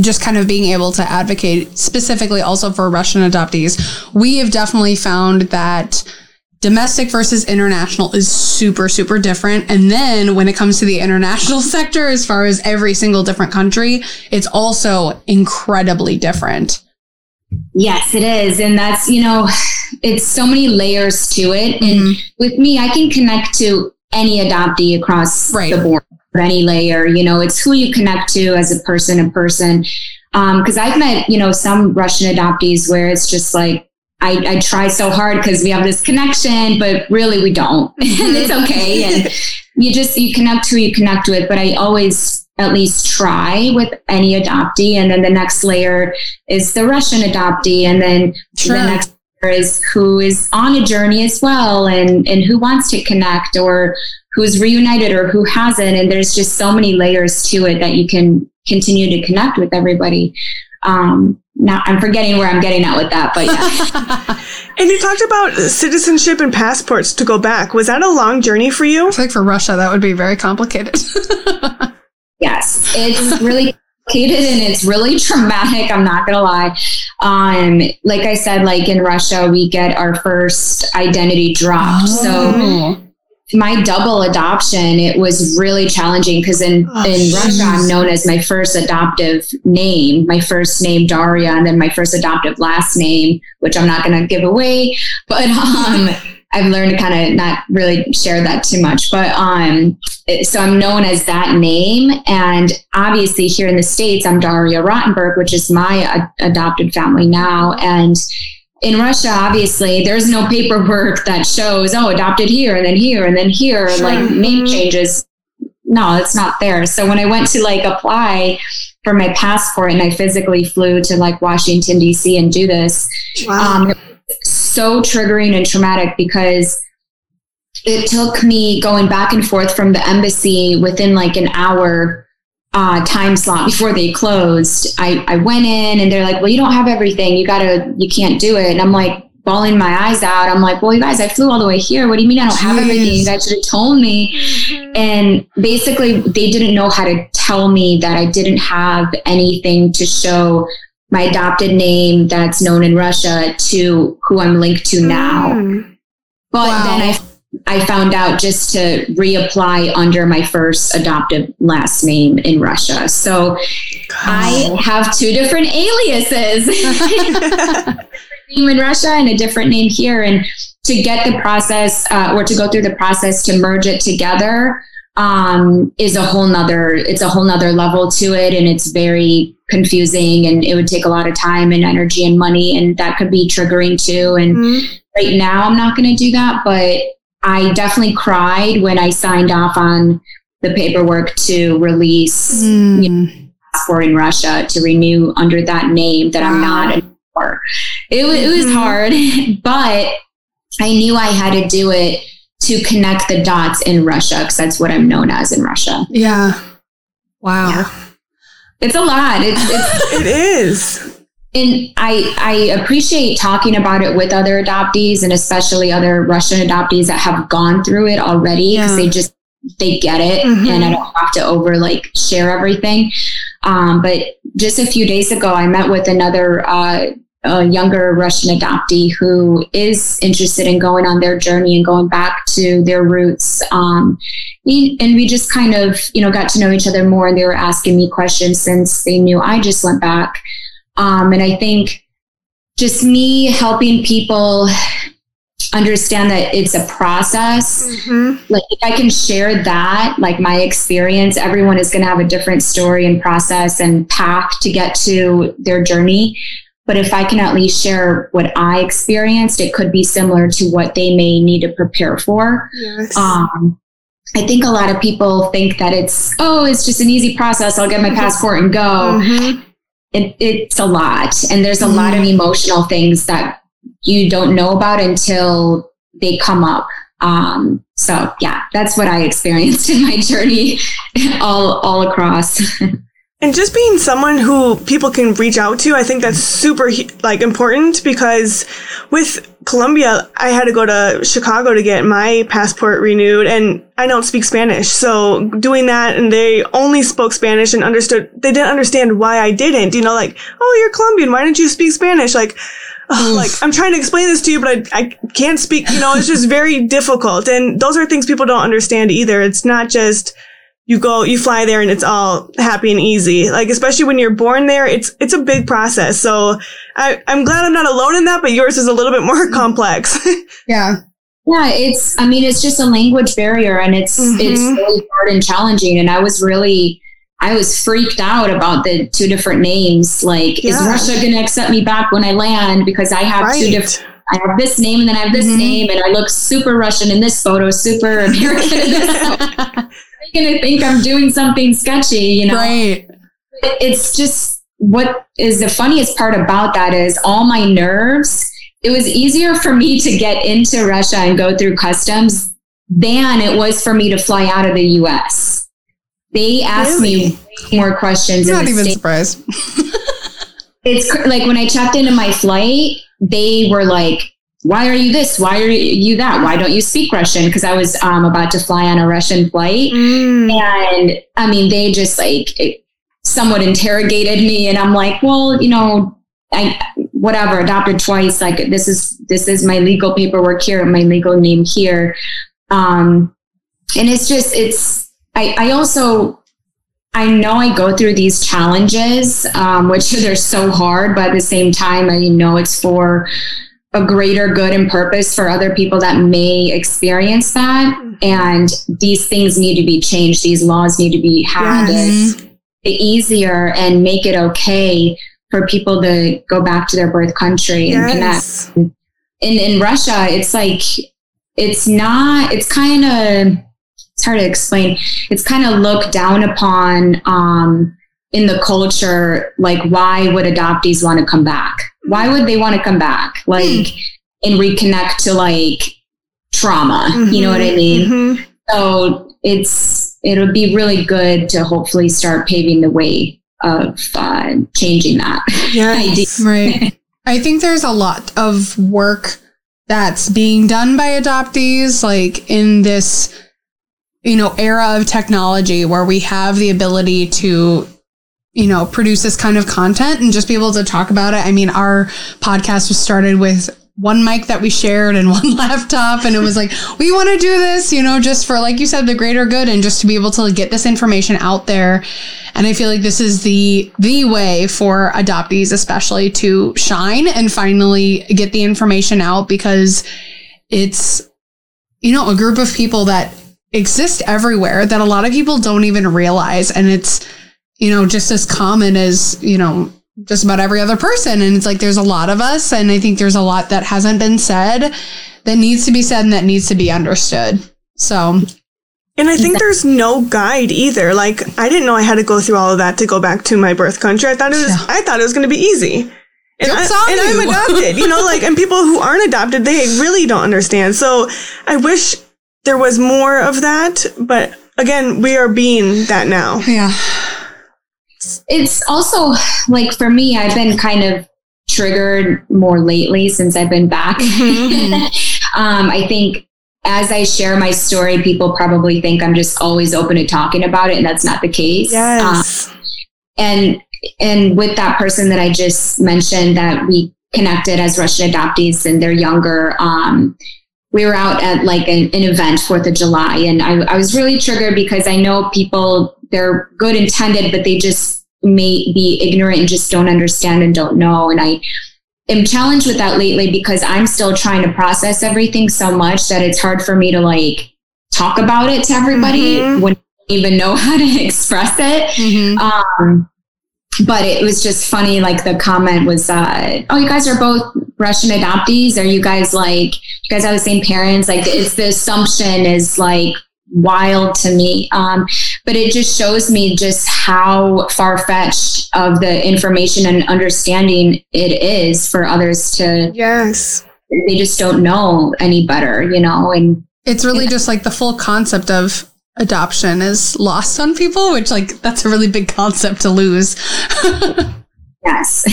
just kind of being able to advocate specifically also for Russian adoptees, we have definitely found that domestic versus international is super, super different. And then when it comes to the international sector, as far as every single different country, it's also incredibly different. Yes, it is. And that's, it's so many layers to it. Mm-hmm. And with me, I can connect to any adoptee across the board, any layer. It's who you connect to as a person. Because I've met, some Russian adoptees where it's just like, I try so hard because we have this connection, but really we don't. And it's okay. And you connect who you connect with. But I always at least try with any adoptee. And then the next layer is the Russian adoptee. And then the next layer is who is on a journey as well, and who wants to connect, or who's reunited, or who hasn't. And there's just so many layers to it that you can continue to connect with everybody. Now I'm forgetting where I'm getting at with that, but yeah. And you talked about citizenship and passports to go back. Was that a long journey for you? I think for Russia, that would be very complicated. Yes, it's really complicated, and it's really traumatic. I'm not going to lie. Like I said, like in Russia, we get our first identity dropped. Oh. So my double adoption, it was really challenging because in Russia, I'm known as my first adoptive name, my first name, Daria, and then my first adoptive last name, which I'm not going to give away. But I've learned to kind of not really share that too much, but so I'm known as that name. And obviously here in the States, I'm Daria Rottenberg, which is my adopted family now. And in Russia, obviously, there's no paperwork that shows, adopted here and then here and then here, and like name changes. No, it's not there. So when I went to like apply for my passport, and I physically flew to like Washington, D.C. and do this, so triggering and traumatic, because it took me going back and forth from the embassy within like an hour time slot before they closed. I went in, and they're like, well, you don't have everything. You can't do it. And I'm like bawling my eyes out. I'm like, well, you guys, I flew all the way here. What do you mean I don't have everything? You guys should have told me. And basically they didn't know how to tell me that I didn't have anything to show my adopted name that's known in Russia to who I'm linked to now. But then I found out just to reapply under my first adoptive last name in Russia. So I have two different aliases, name in Russia and a different name here. And to get the process or to go through the process to merge it together, it's a whole nother level to it. And it's very confusing, and it would take a lot of time and energy and money, and that could be triggering too. And right now I'm not going to do that, but I definitely cried when I signed off on the paperwork to release passport in Russia, to renew under that name that I'm not anymore. It was hard, but I knew I had to do it to connect the dots in Russia, because that's what I'm known as in Russia. Yeah. Wow. Yeah. It's a lot. It is. And I appreciate talking about it with other adoptees, and especially other Russian adoptees that have gone through it already, because they get it, and I don't have to share everything. But just a few days ago, I met with another younger Russian adoptee who is interested in going on their journey and going back to their roots. And we just kind of, got to know each other more, and they were asking me questions since they knew I just went back. And I think just me helping people understand that it's a process. If I can share that, my experience, everyone is going to have a different story and process and path to get to their journey. But if I can at least share what I experienced, it could be similar to what they may need to prepare for. Yes. I think a lot of people think that it's just an easy process. I'll get my passport and go. It's a lot. And there's a lot of emotional things that you don't know about until they come up. So yeah, that's what I experienced in my journey all across. And just being someone who people can reach out to, I think that's super, important, because with Colombia, I had to go to Chicago to get my passport renewed, and I don't speak Spanish. So doing that, and they only spoke Spanish and they didn't understand why I didn't, oh, you're Colombian, why don't you speak Spanish? I'm trying to explain this to you, but I can't speak, it's just very difficult. And those are things people don't understand either. It's not just... you fly there and it's all happy and easy. Especially when you're born there, it's a big process. So I'm glad I'm not alone in that, but yours is a little bit more complex. Yeah. Yeah. It's just a language barrier, and it's really hard and challenging. And I was freaked out about the two different names. Is Russia going to accept me back when I land? Because I have I have this name, and then I have this name, and I look super Russian in this photo, super American in this photo. Gonna think I'm doing something sketchy, right? It's just, what is the funniest part about that is all my nerves. It was easier for me to get into Russia and go through customs than it was for me to fly out of the US. They asked me way more questions. You're not even surprised. It's when I checked into my flight, they were why are you this? Why are you that? Why don't you speak Russian? Because I was about to fly on a Russian flight. And they just somewhat interrogated me, and I'm whatever, adopted twice. This is my legal paperwork here, my legal name here. And I know I go through these challenges, which they're so hard, but at the same time, I know it's for a greater good and purpose for other people that may experience that. And these things need to be changed. These laws need to be had easier and make it okay for people to go back to their birth country and connect. And in Russia, it's hard to explain. It's kind of looked down upon in the culture. Why would adoptees want to come back? Why would they want to come back? And reconnect to trauma. You know what I mean? So it'll be really good to hopefully start paving the way of changing that. Yes, right. I think there's a lot of work that's being done by adoptees, in this, era of technology where we have the ability to produce this kind of content and just be able to talk about it. Our podcast was started with one mic that we shared and one laptop. And it was we want to do this, just for, you said, the greater good, and just to be able to get this information out there. And I feel this is the way for adoptees, especially, to shine and finally get the information out, because it's, a group of people that exist everywhere that a lot of people don't even realize. And it's, you know, just as common as, you know, just about every other person. And it's like, there's a lot of us. And I think there's a lot that hasn't been said that needs to be said and that needs to be understood. So. And I think there's no guide either. Like, I didn't know I had to go through all of that to go back to my birth country. I thought it was going to be easy. And I'm adopted, you know, like, and people who aren't adopted, they really don't understand. So I wish there was more of that. But again, we are being that now. Yeah. It's also like, for me, I've been kind of triggered more lately since I've been back. Mm-hmm. I think as I share my story, people probably think I'm just always open to talking about it. And that's not the case. Yes. And with that person that I just mentioned that we connected as Russian adoptees and they're younger, we were out at like an event, 4th of July. And I was really triggered because I know people, they're good intended, but they just may be ignorant and just don't understand and don't know. And I am challenged with that lately because I'm still trying to process everything so much that it's hard for me to like talk about it to everybody mm-hmm. when I don't even know how to express it. Mm-hmm. But it was just funny. Like the comment was, oh, you guys are both Russian adoptees. Are you guys like, you guys have the same parents? Like it's the assumption is like wild to me. But it just shows me just how far-fetched of the information and understanding it is for others to, yes, they just don't know any better, you know? And it's really just like the full concept of adoption is lost on people, which like that's a really big concept to lose. Yes.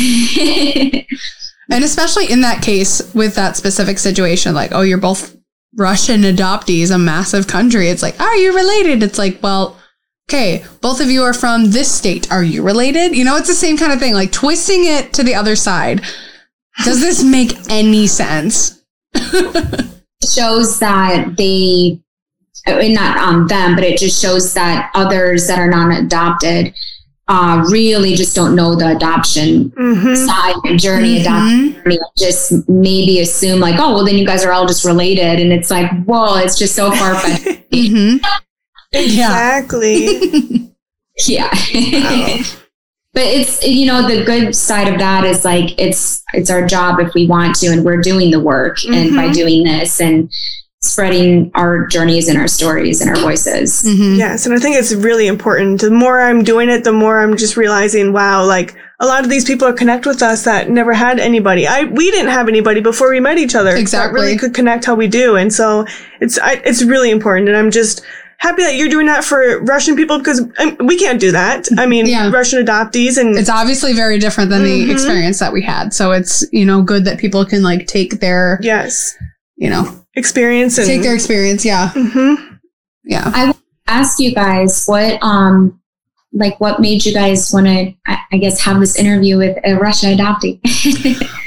And especially in that case with that specific situation, like, oh, you're both Russian adoptees, a massive country. It's like, are you related? It's like, well, okay, both of you are from this state. Are you related? You know, it's the same kind of thing, like twisting it to the other side. Does this make any sense? Shows that they, and not them, but it just shows that others that are non-adopted really just don't know the adoption mm-hmm. side and journey. Mm-hmm. Adoption just maybe assume like, oh, well, then you guys are all just related. And it's like, whoa, it's just so far-fetched. Mm-hmm. Exactly. Yeah. Wow. But it's, you know, the good side of that is like, it's our job if we want to, and we're doing the work mm-hmm. and by doing this and spreading our journeys and our stories and our voices. Mm-hmm. Yes. And I think it's really important. The more I'm doing it, the more I'm just realizing, wow, like a lot of these people are connect with us that never had anybody. We didn't have anybody before we met each other. Exactly. That really could connect how we do. And so it's really important. And I'm just happy that you're doing that for Russian people because we can't do that. I mean, yeah. Russian adoptees, and it's obviously very different than mm-hmm. the experience that we had. So it's, you know, good that people can like take their, yes, you know, experience and take their experience. Yeah. Mm-hmm. Yeah. I want to ask you guys what made you guys want to, I guess, have this interview with a Russian adoptee?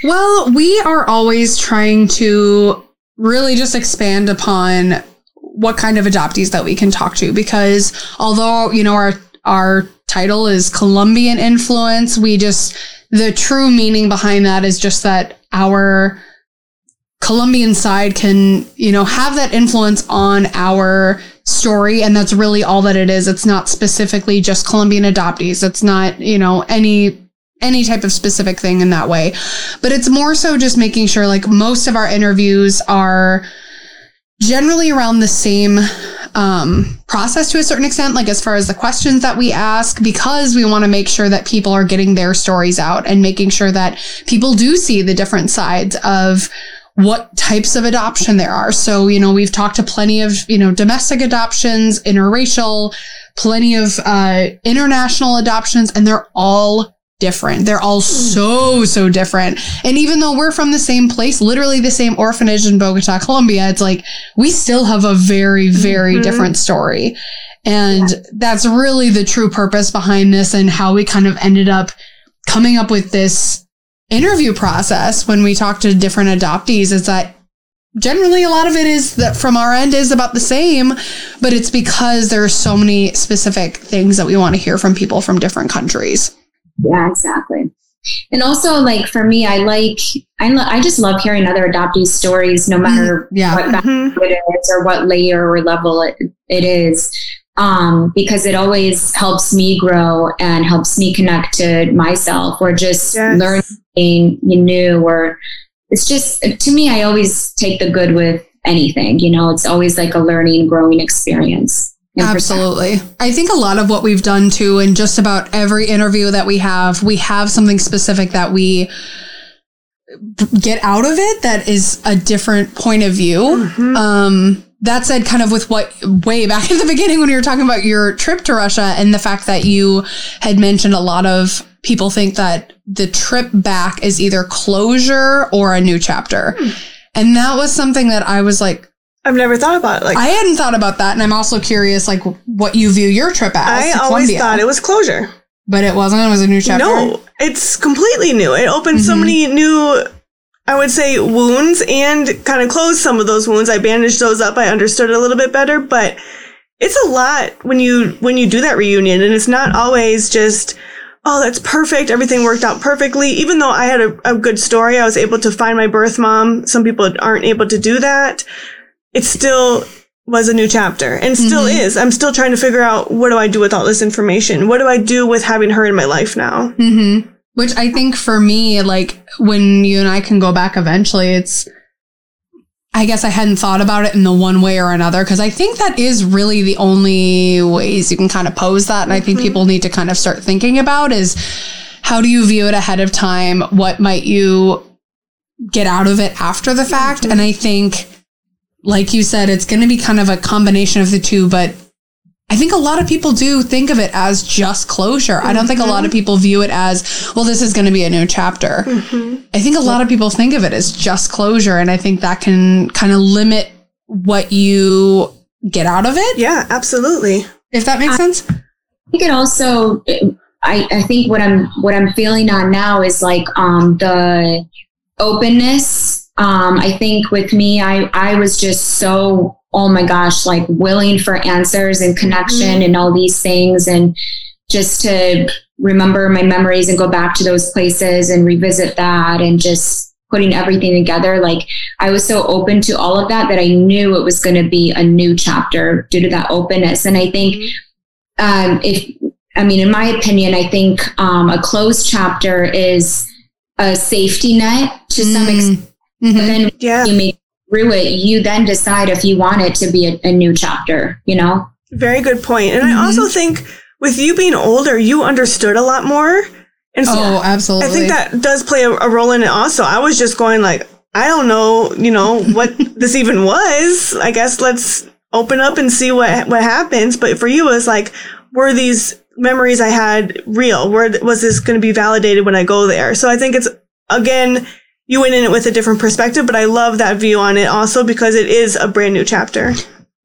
Well, we are always trying to really just expand upon what kind of adoptees that we can talk to, because although, you know, our title is Colombian Influence, the true meaning behind that is just that our Colombian side can, you know, have that influence on our story. And that's really all that it is. It's not specifically just Colombian adoptees. It's not, you know, any type of specific thing in that way. But it's more so just making sure like most of our interviews are generally around the same process to a certain extent, like as far as the questions that we ask, because we want to make sure that people are getting their stories out and making sure that people do see the different sides of what types of adoption there are. So, you know, we've talked to plenty of, you know, domestic adoptions, interracial, plenty of international adoptions, and they're all different. They're all so different. And even though we're from the same place, literally the same orphanage in Bogota, Colombia, it's like we still have a very, very mm-hmm. different story. And that's really the true purpose behind this and how we kind of ended up coming up with this interview process when we talk to different adoptees, is that generally a lot of it is that from our end is about the same, but it's because there are so many specific things that we want to hear from people from different countries. Yeah, exactly. And also, like, for me, I just love hearing other adoptee stories, no matter what background it is or what layer or level it is. because it always helps me grow and helps me connect to myself or just learn something new. Or it's just, to me, I always take the good with anything, you know, it's always like a learning, growing experience. Absolutely. I think a lot of what we've done too, in just about every interview that we have something specific that we get out of it that is a different point of view. Mm-hmm. That said, kind of with what way back at the beginning when we were talking about your trip to Russia and the fact that you had mentioned a lot of people think that the trip back is either closure or a new chapter. Mm. And that was something that I was like, I've never thought about it. Like, I hadn't thought about that. And I'm also curious, like, what you view your trip as. I always thought it was closure. But it wasn't. It was a new chapter. No, it's completely new. It opened so many new, I would say, wounds and kind of closed some of those wounds. I bandaged those up. I understood a little bit better. But it's a lot when you do that reunion. And it's not always just, oh, that's perfect. Everything worked out perfectly. Even though I had a good story, I was able to find my birth mom. Some people aren't able to do that. It still was a new chapter and still is. I'm still trying to figure out, what do I do with all this information? What do I do with having her in my life now? Mm-hmm. Which I think for me, like when you and I can go back eventually, it's, I guess I hadn't thought about it in the one way or another, because I think that is really the only ways you can kind of pose that. And I think people need to kind of start thinking about is, how do you view it ahead of time? What might you get out of it after the fact? And I think, like you said, it's going to be kind of a combination of the two, but I think a lot of people do think of it as just closure. I don't think a lot of people view it as, well, this is going to be a new chapter. I think a lot of people think of it as just closure, and I think that can kind of limit what you get out of it. Yeah, absolutely. If that makes sense. I think it also, I think what I'm feeling on now is like the openness. I think with me, I was just so, oh my gosh, like willing for answers and connection and all these things. And just to remember my memories and go back to those places and revisit that and just putting everything together. Like I was so open to all of that, that I knew it was going to be a new chapter due to that openness. And I think, in my opinion, I think, a closed chapter is a safety net to some extent. Mm-hmm. But then you make through it, you then decide if you want it to be a new chapter, you know? Very good point. And I also think with you being older, you understood a lot more. And so absolutely. I think that does play a role in it also. I was just going like, I don't know, you know, what this even was. I guess let's open up and see what happens. But for you, it was like, were these memories I had real? Was this going to be validated when I go there? So I think it's, again, you went in it with a different perspective, but I love that view on it also because it is a brand new chapter.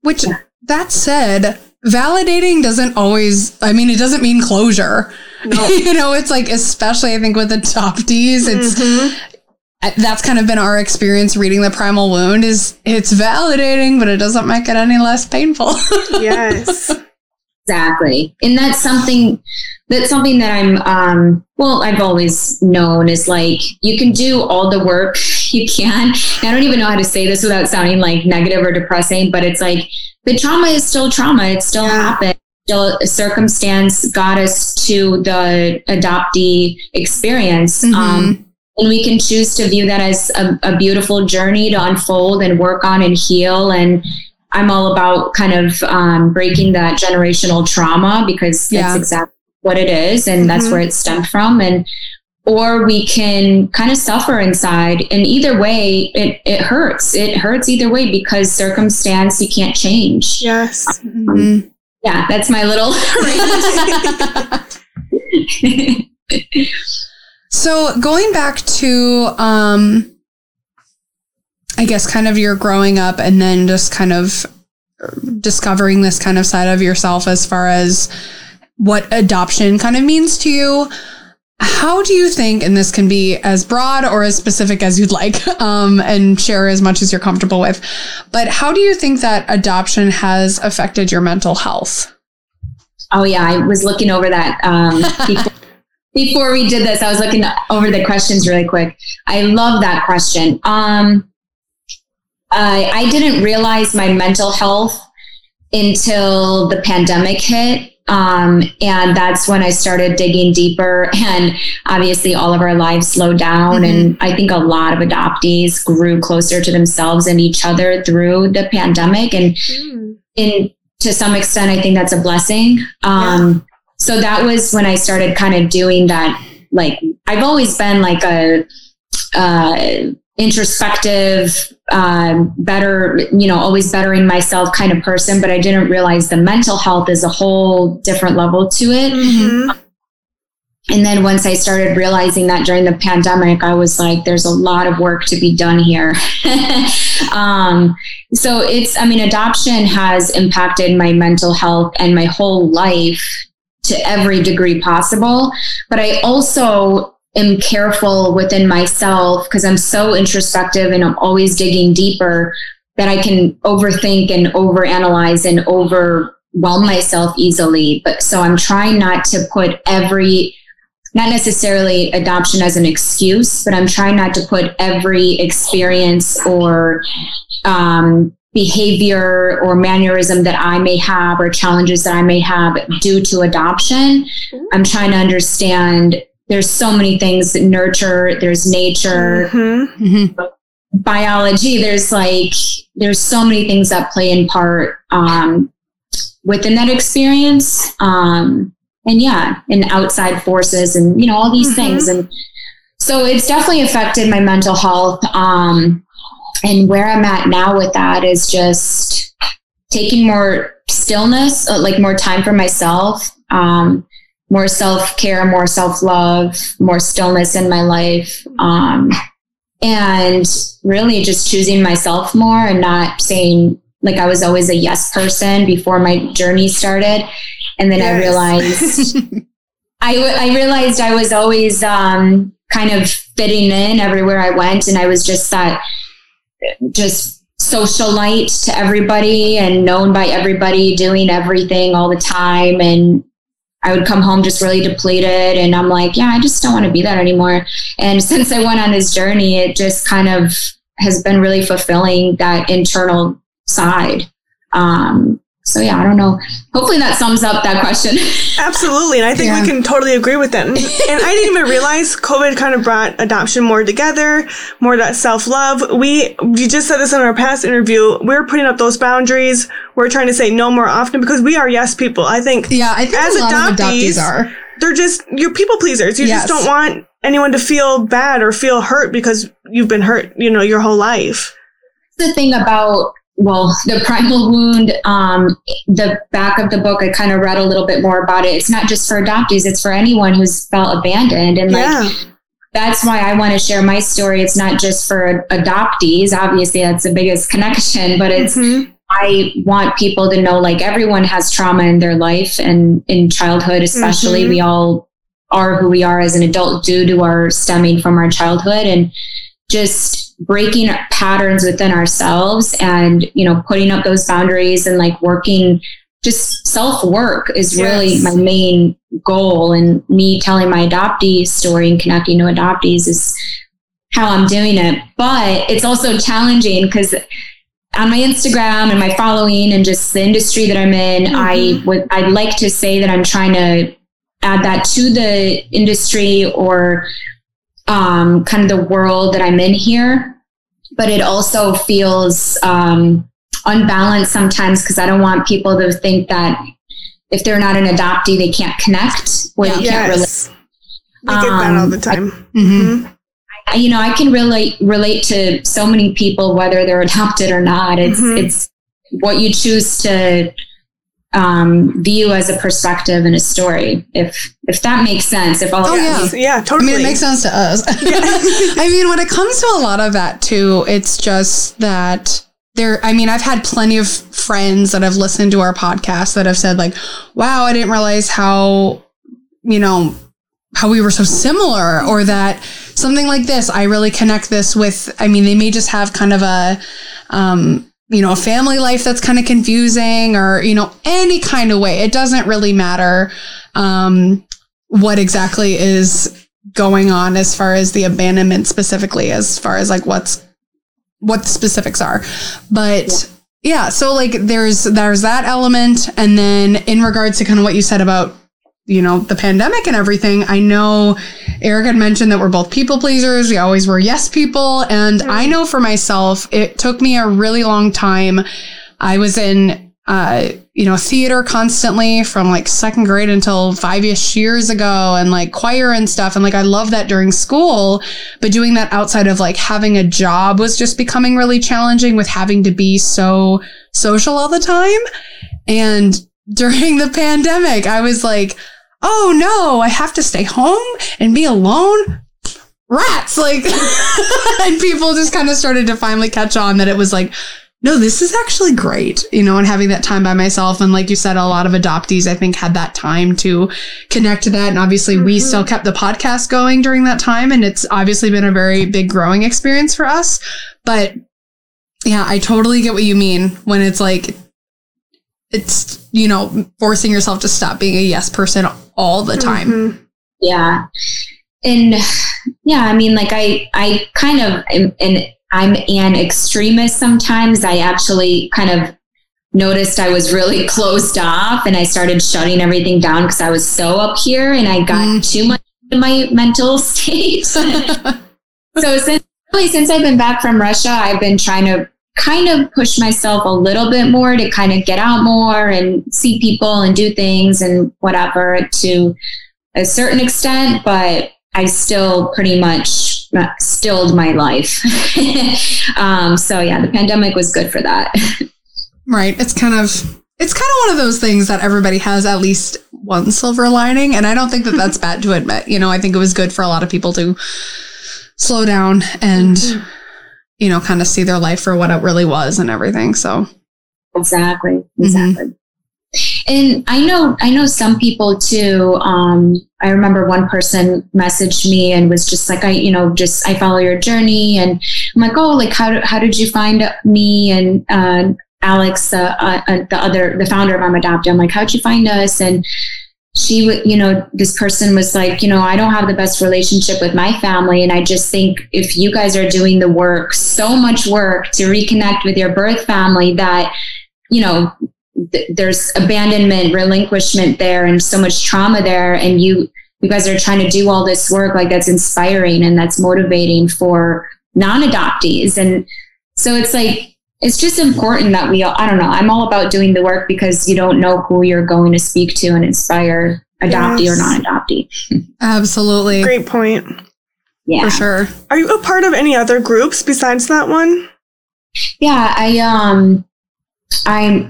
Which, that said, validating doesn't always, it doesn't mean closure. No. You know, it's like, especially I think with adoptees, it's, that's kind of been our experience reading The Primal Wound is it's validating, but it doesn't make it any less painful. Yes. Exactly. And that's something that I'm, I've always known is like, you can do all the work you can. I don't even know how to say this without sounding like negative or depressing, but it's like, the trauma is still trauma. It still happened. Still a circumstance got us to the adoptee experience. And we can choose to view that as a beautiful journey to unfold and work on and heal. And I'm all about kind of breaking that generational trauma because that's exactly what it is. And that's where it stemmed from. And, or we can kind of suffer inside, and either way it hurts. It hurts either way because circumstance you can't change. Yes. Yeah. That's my little. So going back to, I guess kind of your growing up and then just kind of discovering this kind of side of yourself as far as what adoption kind of means to you. How do you think, and this can be as broad or as specific as you'd like, and share as much as you're comfortable with, but how do you think that adoption has affected your mental health? Oh yeah. I was looking over that, before we did this, I was looking over the questions really quick. I love that question. I didn't realize my mental health until the pandemic hit. And that's when I started digging deeper, and obviously all of our lives slowed down. Mm-hmm. And I think a lot of adoptees grew closer to themselves and each other through the pandemic. And to some extent, I think that's a blessing. So that was when I started kind of doing that. Like, I've always been like a, introspective, better, always bettering myself kind of person, but I didn't realize the mental health is a whole different level to it. Mm-hmm. And then once I started realizing that during the pandemic, I was like, there's a lot of work to be done here. So it's, adoption has impacted my mental health and my whole life to every degree possible. But I also am careful within myself because I'm so introspective and I'm always digging deeper that I can overthink and overanalyze and overwhelm myself easily. But so I'm trying not to put not necessarily adoption as an excuse, but I'm trying not to put every experience or behavior or mannerism that I may have or challenges that I may have due to adoption. I'm trying to understand there's so many things that nurture, there's nature, biology. There's so many things that play in part within that experience. And outside forces and, all these things. And so it's definitely affected my mental health. And where I'm at now with that is just taking more stillness, more time for myself, more self-care, more self-love, more stillness in my life. And really just choosing myself more and not saying, I was always a yes person before my journey started. And then I realized I was always kind of fitting in everywhere I went. And I was just socialite to everybody and known by everybody, doing everything all the time. And I would come home just really depleted. And I'm like, I just don't want to be that anymore. And since I went on this journey, it just kind of has been really fulfilling that internal side. So I don't know. Hopefully that sums up that question. Absolutely. And I think we can totally agree with them. And I didn't even realize COVID kind of brought adoption more together, more that self-love. You just said this in our past interview. We're putting up those boundaries. We're trying to say no more often because we are yes people. I think, as a lot of adoptees are. They're just, you're people pleasers. You just don't want anyone to feel bad or feel hurt because you've been hurt, your whole life. The thing about the Primal Wound, the back of the book, I kind of read a little bit more about it. It's not just for adoptees, it's for anyone who's felt abandoned. And that's why I want to share my story. It's not just for adoptees. Obviously, that's the biggest connection, but it's, I want people to know, everyone has trauma in their life and in childhood, especially. We all are who we are as an adult due to our stemming from our childhood, and just breaking patterns within ourselves and, putting up those boundaries and working, just self-work is really my main goal. And me telling my adoptee story and connecting to adoptees is how I'm doing it. But it's also challenging because on my Instagram and my following and just the industry that I'm in, I'd like to say that I'm trying to add that to the industry or kind of the world that I'm in here, but it also feels unbalanced sometimes because I don't want people to think that if they're not an adoptee, they can't connect or they can't relate. I get that all the time. I can relate to so many people, whether they're adopted or not. It's what you choose to view as a perspective and a story, if that makes sense. If all totally. It makes sense to us. When it comes to a lot of that too, it's just that I've had plenty of friends that have listened to our podcast that have said wow, I didn't realize how we were so similar, or that something like this, I really connect this with. They may just have kind of a a family life that's kind of confusing, or, any kind of way. It doesn't really matter what exactly is going on as far as the abandonment specifically, as far as what the specifics are. But Yeah. So like there's that element. And then in regards to kind of what you said about, you know, the pandemic and everything, I know Erica had mentioned that we're both people pleasers. We always were yes people. And I know for myself, it took me a really long time. I was in, theater constantly from like second grade until 5-ish years ago, and like choir and stuff. And like, I love that during school, but doing that outside of like having a job was just becoming really challenging with having to be so social all the time. And during the pandemic, I was like, oh no, I have to stay home and be alone. Rats, like, and people just kind of started to finally catch on that it was like, no, this is actually great, you know, and having that time by myself. And like you said, a lot of adoptees, I think, had that time to connect to that. And obviously we still kept the podcast going during that time. And it's obviously been a very big growing experience for us. But yeah, I totally get what you mean when it's like, it's, you know, forcing yourself to stop being a yes person all the time. Mm-hmm. Yeah. And yeah, I mean, like I kind of am I'm an extremist sometimes. I actually kind of noticed I was really closed off and I started shutting everything down because I was so up here and I got too much into my mental state. So since I've been back from Russia, I've been trying to kind of push myself a little bit more to kind of get out more and see people and do things and whatever to a certain extent, but I still pretty much stilled my life. So yeah, the pandemic was good for that. Right. It's kind of one of those things that everybody has at least one silver lining. And I don't think that that's bad to admit. You know, I think it was good for a lot of people to slow down and, you know, kind of see their life for what it really was and everything. So. Exactly. Mm-hmm. And I know some people too. I remember one person messaged me and was just like, I follow your journey, and I'm like, oh, like how did you find me and Alex, the founder of I'm Adopted? I'm like, how'd you find us? And she would, you know, this person was like, you know, I don't have the best relationship with my family. And I just think if you guys are doing the work, so much work to reconnect with your birth family that, you know, there's abandonment, relinquishment there, and so much trauma there. And you guys are trying to do all this work. Like, that's inspiring and that's motivating for non-adoptees. And so it's like, it's just important that I'm all about doing the work because you don't know who you're going to speak to and inspire, adoptee or non-adoptee. Absolutely. Great point. Yeah. For sure. Are you a part of any other groups besides that one? Yeah. I'm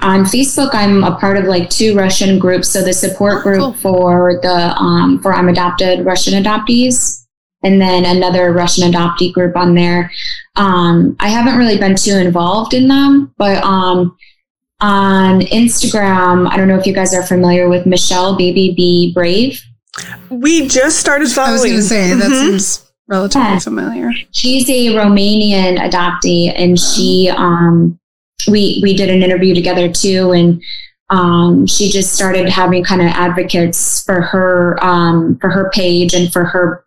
on Facebook. I'm a part of like 2 Russian groups. So the support group for the for I'm Adopted Russian adoptees, and then another Russian adoptee group on there. I haven't really been too involved in them, but on Instagram, I don't know if you guys are familiar with Michelle Baby Be Brave. We just started following. I was going to say that seems relatively familiar. She's a Romanian adoptee, and she we did an interview together too. And, she just started having kind of advocates for her page and for her,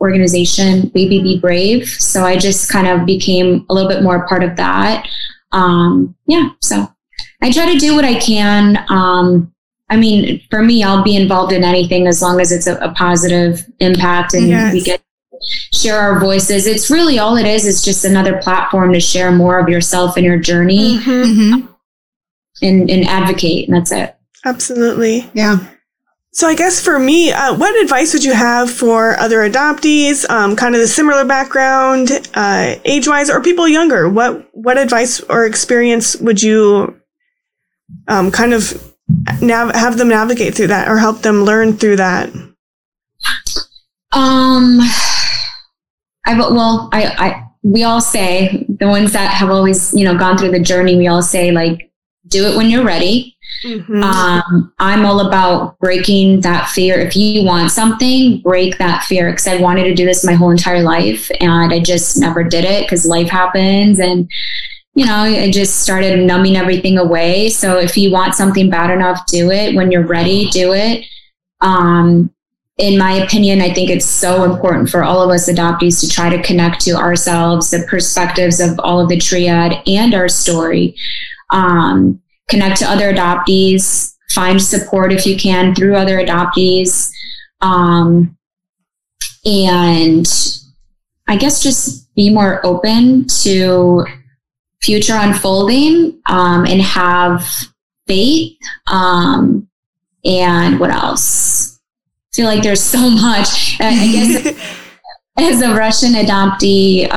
organization, Baby Be Brave. So I just kind of became a little bit more a part of that. So I try to do what I can. For me, I'll be involved in anything as long as it's a positive impact and we get share our voices. It's really all it is. It's just another platform to share more of yourself and your journey and advocate. And that's it. Absolutely. Yeah. So I guess for me, what advice would you have for other adoptees, kind of the similar background, age-wise, or people younger? What advice or experience would you kind of have them navigate through that or help them learn through that? We all say, the ones that have always, you know, gone through the journey, we all say, like, do it when you're ready. Mm-hmm. I'm all about breaking that fear. If you want something, break that fear. Because I wanted to do this my whole entire life, and I just never did it because life happens, and you know, I just started numbing everything away. So if you want something bad enough, do it when you're ready. Do it. in my opinion, I think it's so important for all of us adoptees to try to connect to ourselves, the perspectives of all of the triad and our story. Connect to other adoptees, find support if you can through other adoptees. And I guess just be more open to future unfolding, and have faith. And what else? I feel like there's so much. I guess as a Russian adoptee,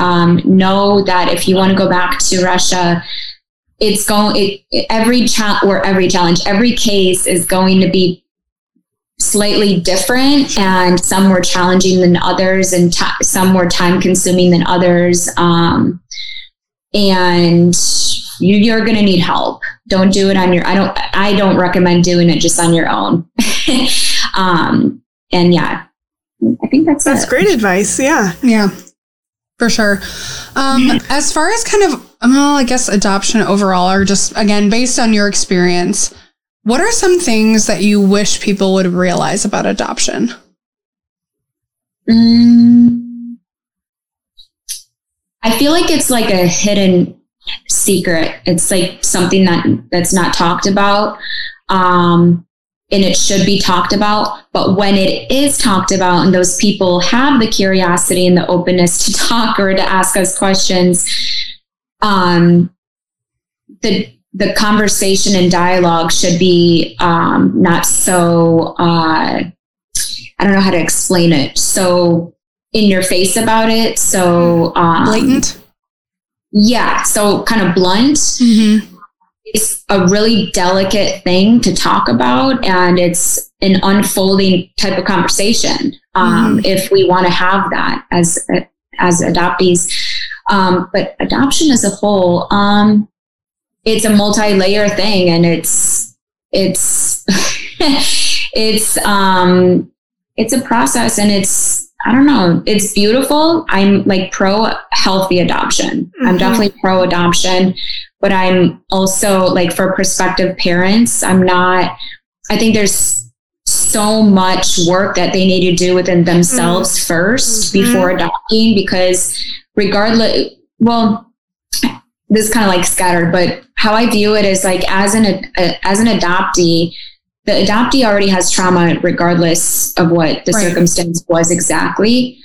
know that if you want to go back to Russia, every case is going to be slightly different, and some were challenging than others, and some were time consuming than others. And you're going to need help. Don't do it on your, I don't recommend doing it just on your own. And yeah, I think that's great advice. Yeah. Yeah, for sure. As far as kind of, I guess adoption overall, or just again, based on your experience, what are some things that you wish people would realize about adoption? I feel like it's like a hidden secret. It's like something that's not talked about. And it should be talked about, but when it is talked about and those people have the curiosity and the openness to talk or to ask us questions, the conversation and dialogue should be, not so, I don't know how to explain it. So in your face about it. So, blatant. Yeah. So kind of blunt. Mm-hmm. It's a really delicate thing to talk about, and it's an unfolding type of conversation. If we want to have that as adoptees, but adoption as a whole, it's a multi-layer thing, and it's it's a process, and it's, I don't know, it's beautiful. I'm like pro healthy adoption. Mm-hmm. I'm definitely pro adoption. But I'm also like, for prospective parents, I think there's so much work that they need to do within themselves first before adopting, because regardless, well, this is kind of like scattered, but how I view it is like, as an adoptee, the adoptee already has trauma regardless of what the circumstance was exactly.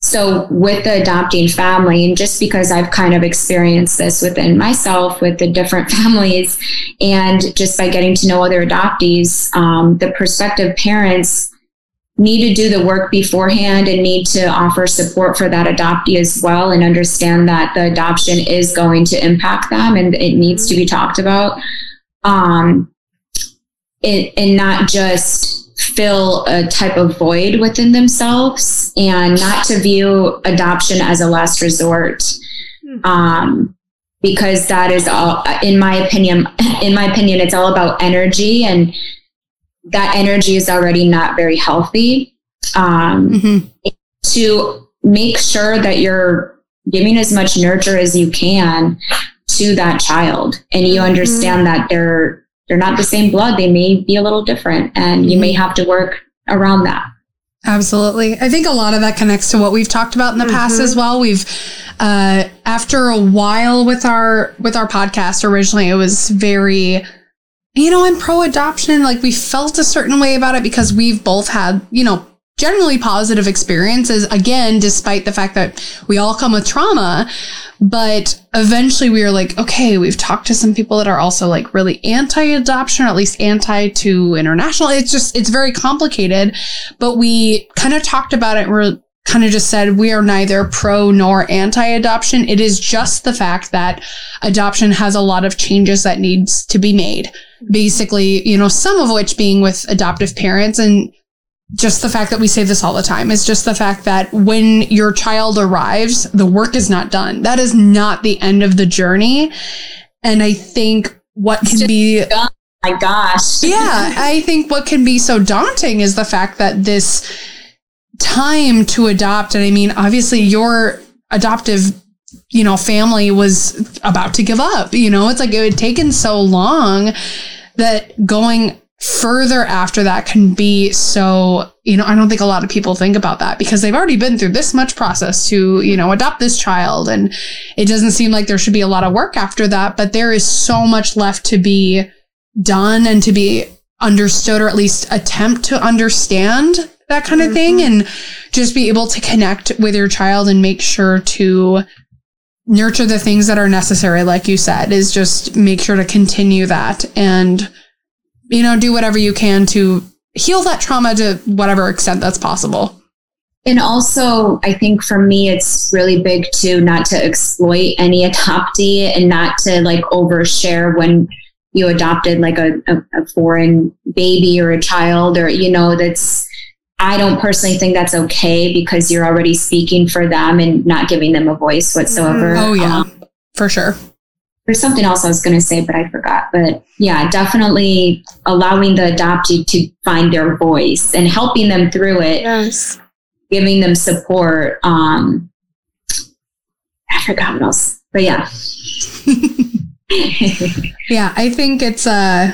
So with the adopting family, and just because I've kind of experienced this within myself with the different families, and just by getting to know other adoptees, the prospective parents need to do the work beforehand and need to offer support for that adoptee as well, and understand that the adoption is going to impact them and it needs to be talked about, and not just fill a type of void within themselves, and not to view adoption as a last resort. Because that is all, in my opinion, it's all about energy, and that energy is already not very healthy. To make sure that you're giving as much nurture as you can to that child. And you understand that they're not the same blood. They may be a little different, and you may have to work around that. Absolutely. I think a lot of that connects to what we've talked about in the past as well. We've, after a while with our podcast, originally it was very, I'm pro adoption. Like, we felt a certain way about it because we've both had, generally positive experiences, again, despite the fact that we all come with trauma. But eventually we were like, okay, we've talked to some people that are also like really anti-adoption, or at least anti to international. It's very complicated, but we kind of talked about it. We're kind of just said, we are neither pro nor anti-adoption. It is just the fact that adoption has a lot of changes that needs to be made. Basically, some of which being with adoptive parents, and just the fact that we say this all the time is just the fact that when your child arrives, the work is not done. That is not the end of the journey. And I think what can be, oh my gosh. Yeah. I think what can be so daunting is the fact that this time to adopt, and I mean, obviously your adoptive, family was about to give up, it's like it had taken so long that going further after that can be so, I don't think a lot of people think about that because they've already been through this much process to, adopt this child. And it doesn't seem like there should be a lot of work after that, but there is so much left to be done and to be understood, or at least attempt to understand that kind of thing, and just be able to connect with your child and make sure to nurture the things that are necessary. Like you said, is just make sure to continue that and, do whatever you can to heal that trauma to whatever extent that's possible. And also, I think for me, it's really big to not to exploit any adoptee and not to overshare when you adopted a foreign baby or a child, or, I don't personally think that's okay because you're already speaking for them and not giving them a voice whatsoever. Oh yeah, for sure. There's something else I was going to say, but I forgot. But yeah, definitely allowing the adoptee to find their voice and helping them through it. Yes. Giving them support. I forgot what else, but yeah. Yeah. I think it's, and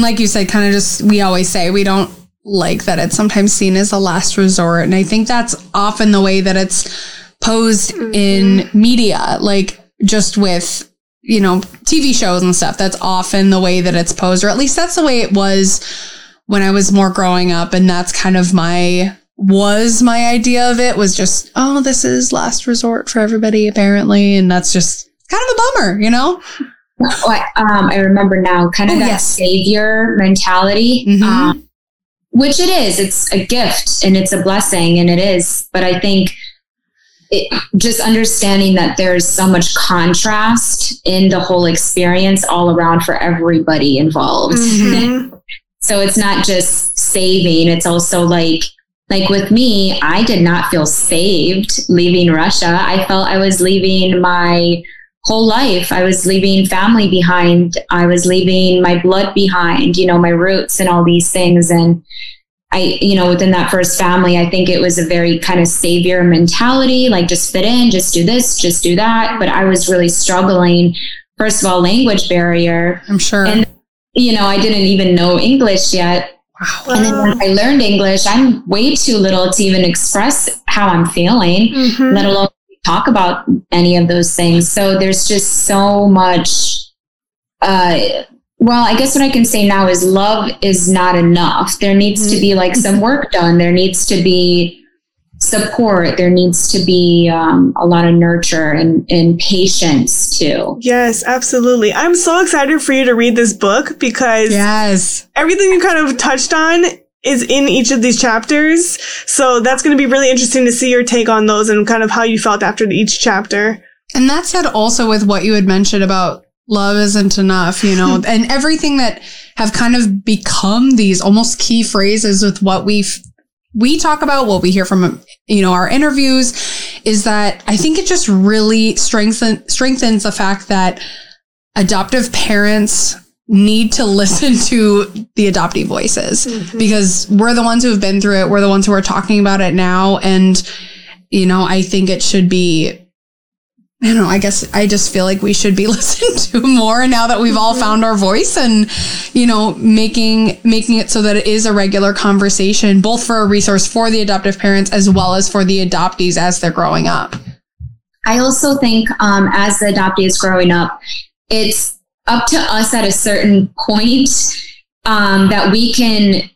like you said, kind of just, we always say we don't like that it's sometimes seen as a last resort. And I think that's often the way that it's posed in media, just with, TV shows and stuff. That's often the way that it's posed, or at least that's the way it was when I was more growing up. And that's kind of my idea of it, was just, oh, this is last resort for everybody apparently. And that's just kind of a bummer, I remember now kind of savior mentality. Which it is. It's a gift and it's a blessing, and it is. But I think just understanding that there's so much contrast in the whole experience all around for everybody involved. So it's not just saving. It's also like with me, I did not feel saved leaving Russia. I felt I was leaving my whole life. I was leaving family behind. I was leaving my blood behind, my roots and all these things. And I, within that first family, I think it was a very kind of savior mentality, just fit in, just do this, just do that. But I was really struggling. First of all, language barrier. I'm sure. And, I didn't even know English yet. Wow. And then when I learned English, I'm way too little to even express how I'm feeling, let alone talk about any of those things. So there's just so much, I guess what I can say now is love is not enough. There needs to be some work done. There needs to be support. There needs to be a lot of nurture and patience too. Yes, absolutely. I'm so excited for you to read this book because everything you kind of touched on is in each of these chapters. So that's going to be really interesting to see your take on those and kind of how you felt after each chapter. And that said, also with what you had mentioned about love isn't enough, and everything that have kind of become these almost key phrases with what we talk about, what we hear from, our interviews, is that I think it just really strengthens the fact that adoptive parents need to listen to the adoptee voices because we're the ones who have been through it. We're the ones who are talking about it now. And, I think it should be, I guess I just feel like we should be listened to more now that we've all found our voice and, making it so that it is a regular conversation, both for a resource for the adoptive parents as well as for the adoptees as they're growing up. I also think as the adoptee is growing up, it's up to us at a certain point that we can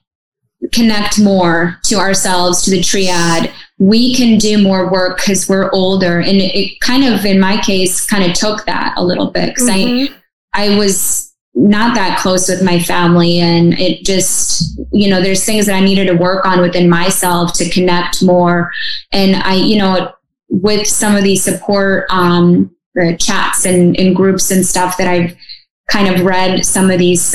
connect more to ourselves, to the triad. We can do more work because we're older. And it kind of, in my case, took that a little bit because I was not that close with my family. And it just, there's things that I needed to work on within myself to connect more. And I, with some of the support, the chats and groups and stuff that I've kind of read some of these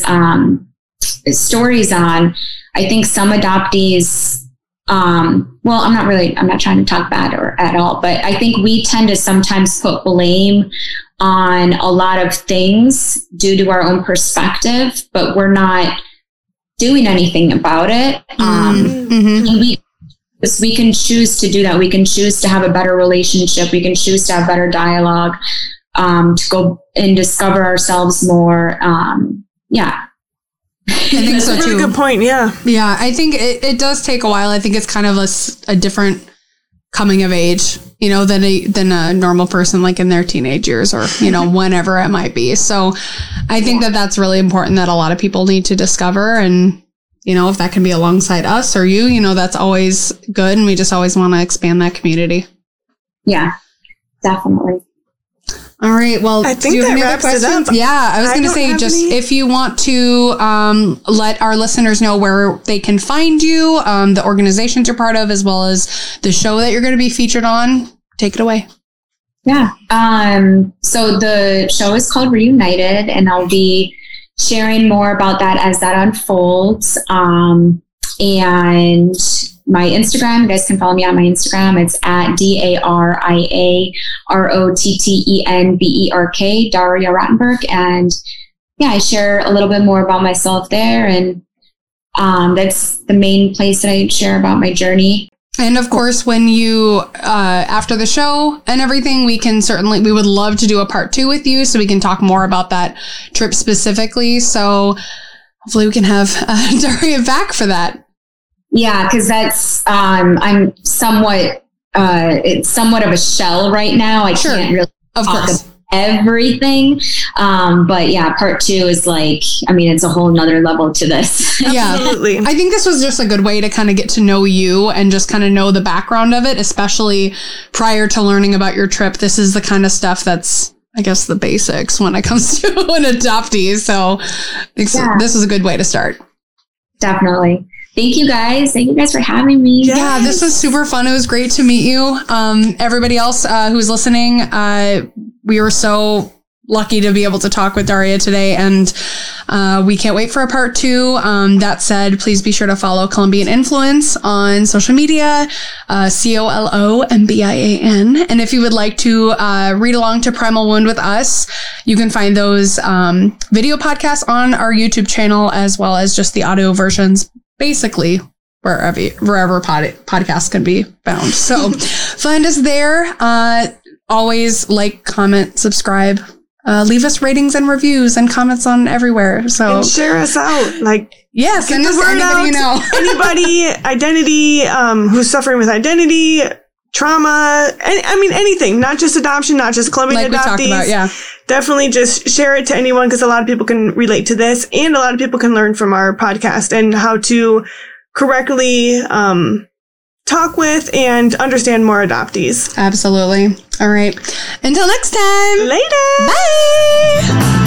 stories on, I think some adoptees, I'm not trying to talk bad or at all, but I think we tend to sometimes put blame on a lot of things due to our own perspective, but we're not doing anything about it. We can choose to do that. We can choose to have a better relationship. We can choose to have better dialogue, to go and discover ourselves more. I think so too. That's a really good point, yeah. Yeah, I think it does take a while. I think it's kind of a different coming of age, you know, than a normal person, like in their teenage years or, you know, whenever it might be. So I think that that's really important that a lot of people need to discover. And, you know, if that can be alongside us or you know, that's always good. And we just always want to expand that community. Yeah, definitely. All right. Well, I think do you have that wraps it up. Yeah, I was going to say, just if you want to let our listeners know where they can find you, the organizations you're part of, as well as the show that you're going to be featured on, take it away. Yeah. So the show is called Reunited, and I'll be sharing more about that as that unfolds. And my Instagram, you guys can follow me on my Instagram. It's at DariaRottenberg, Daria Rottenberg. And yeah, I share a little bit more about myself there. And that's the main place that I share about my journey. And of course, when you, after the show and everything, we would love to do a part 2 with you so we can talk more about that trip specifically. So hopefully we can have Daria back for that. Yeah, because that's I'm somewhat it's somewhat of a shell right now. I can't really talk about everything. But yeah, part 2 is like, I mean, it's a whole nother level to this. Yeah, absolutely. I think this was just a good way to kind of get to know you and just kind of know the background of it, especially prior to learning about your trip. This is the kind of stuff that's, I guess, the basics when it comes to an adoptee. So This is a good way to start. Definitely. Thank you guys. Thank you guys for having me. Yes. Yeah, this was super fun. It was great to meet you. Everybody else who's listening, we were so lucky to be able to talk with Daria today, and we can't wait for a part 2. That said, please be sure to follow Colombian Influence on social media, COLOMBIAN. And if you would like to read along to Primal Wound with us, you can find those video podcasts on our YouTube channel, as well as just the audio versions, basically wherever podcasts can be found. So find us there. Always like, comment, subscribe. Leave us ratings and reviews and comments on everywhere. So and share us out. Yes, get the word out. You know. Anybody, identity, who's suffering with identity, trauma. I mean, anything. Not just adoption, not just Colombian adoptees. Like we talked about, yeah. Definitely just share it to anyone, because a lot of people can relate to this, and a lot of people can learn from our podcast and how to correctly talk with and understand more adoptees. Absolutely. All right. Until next time. Later. Bye.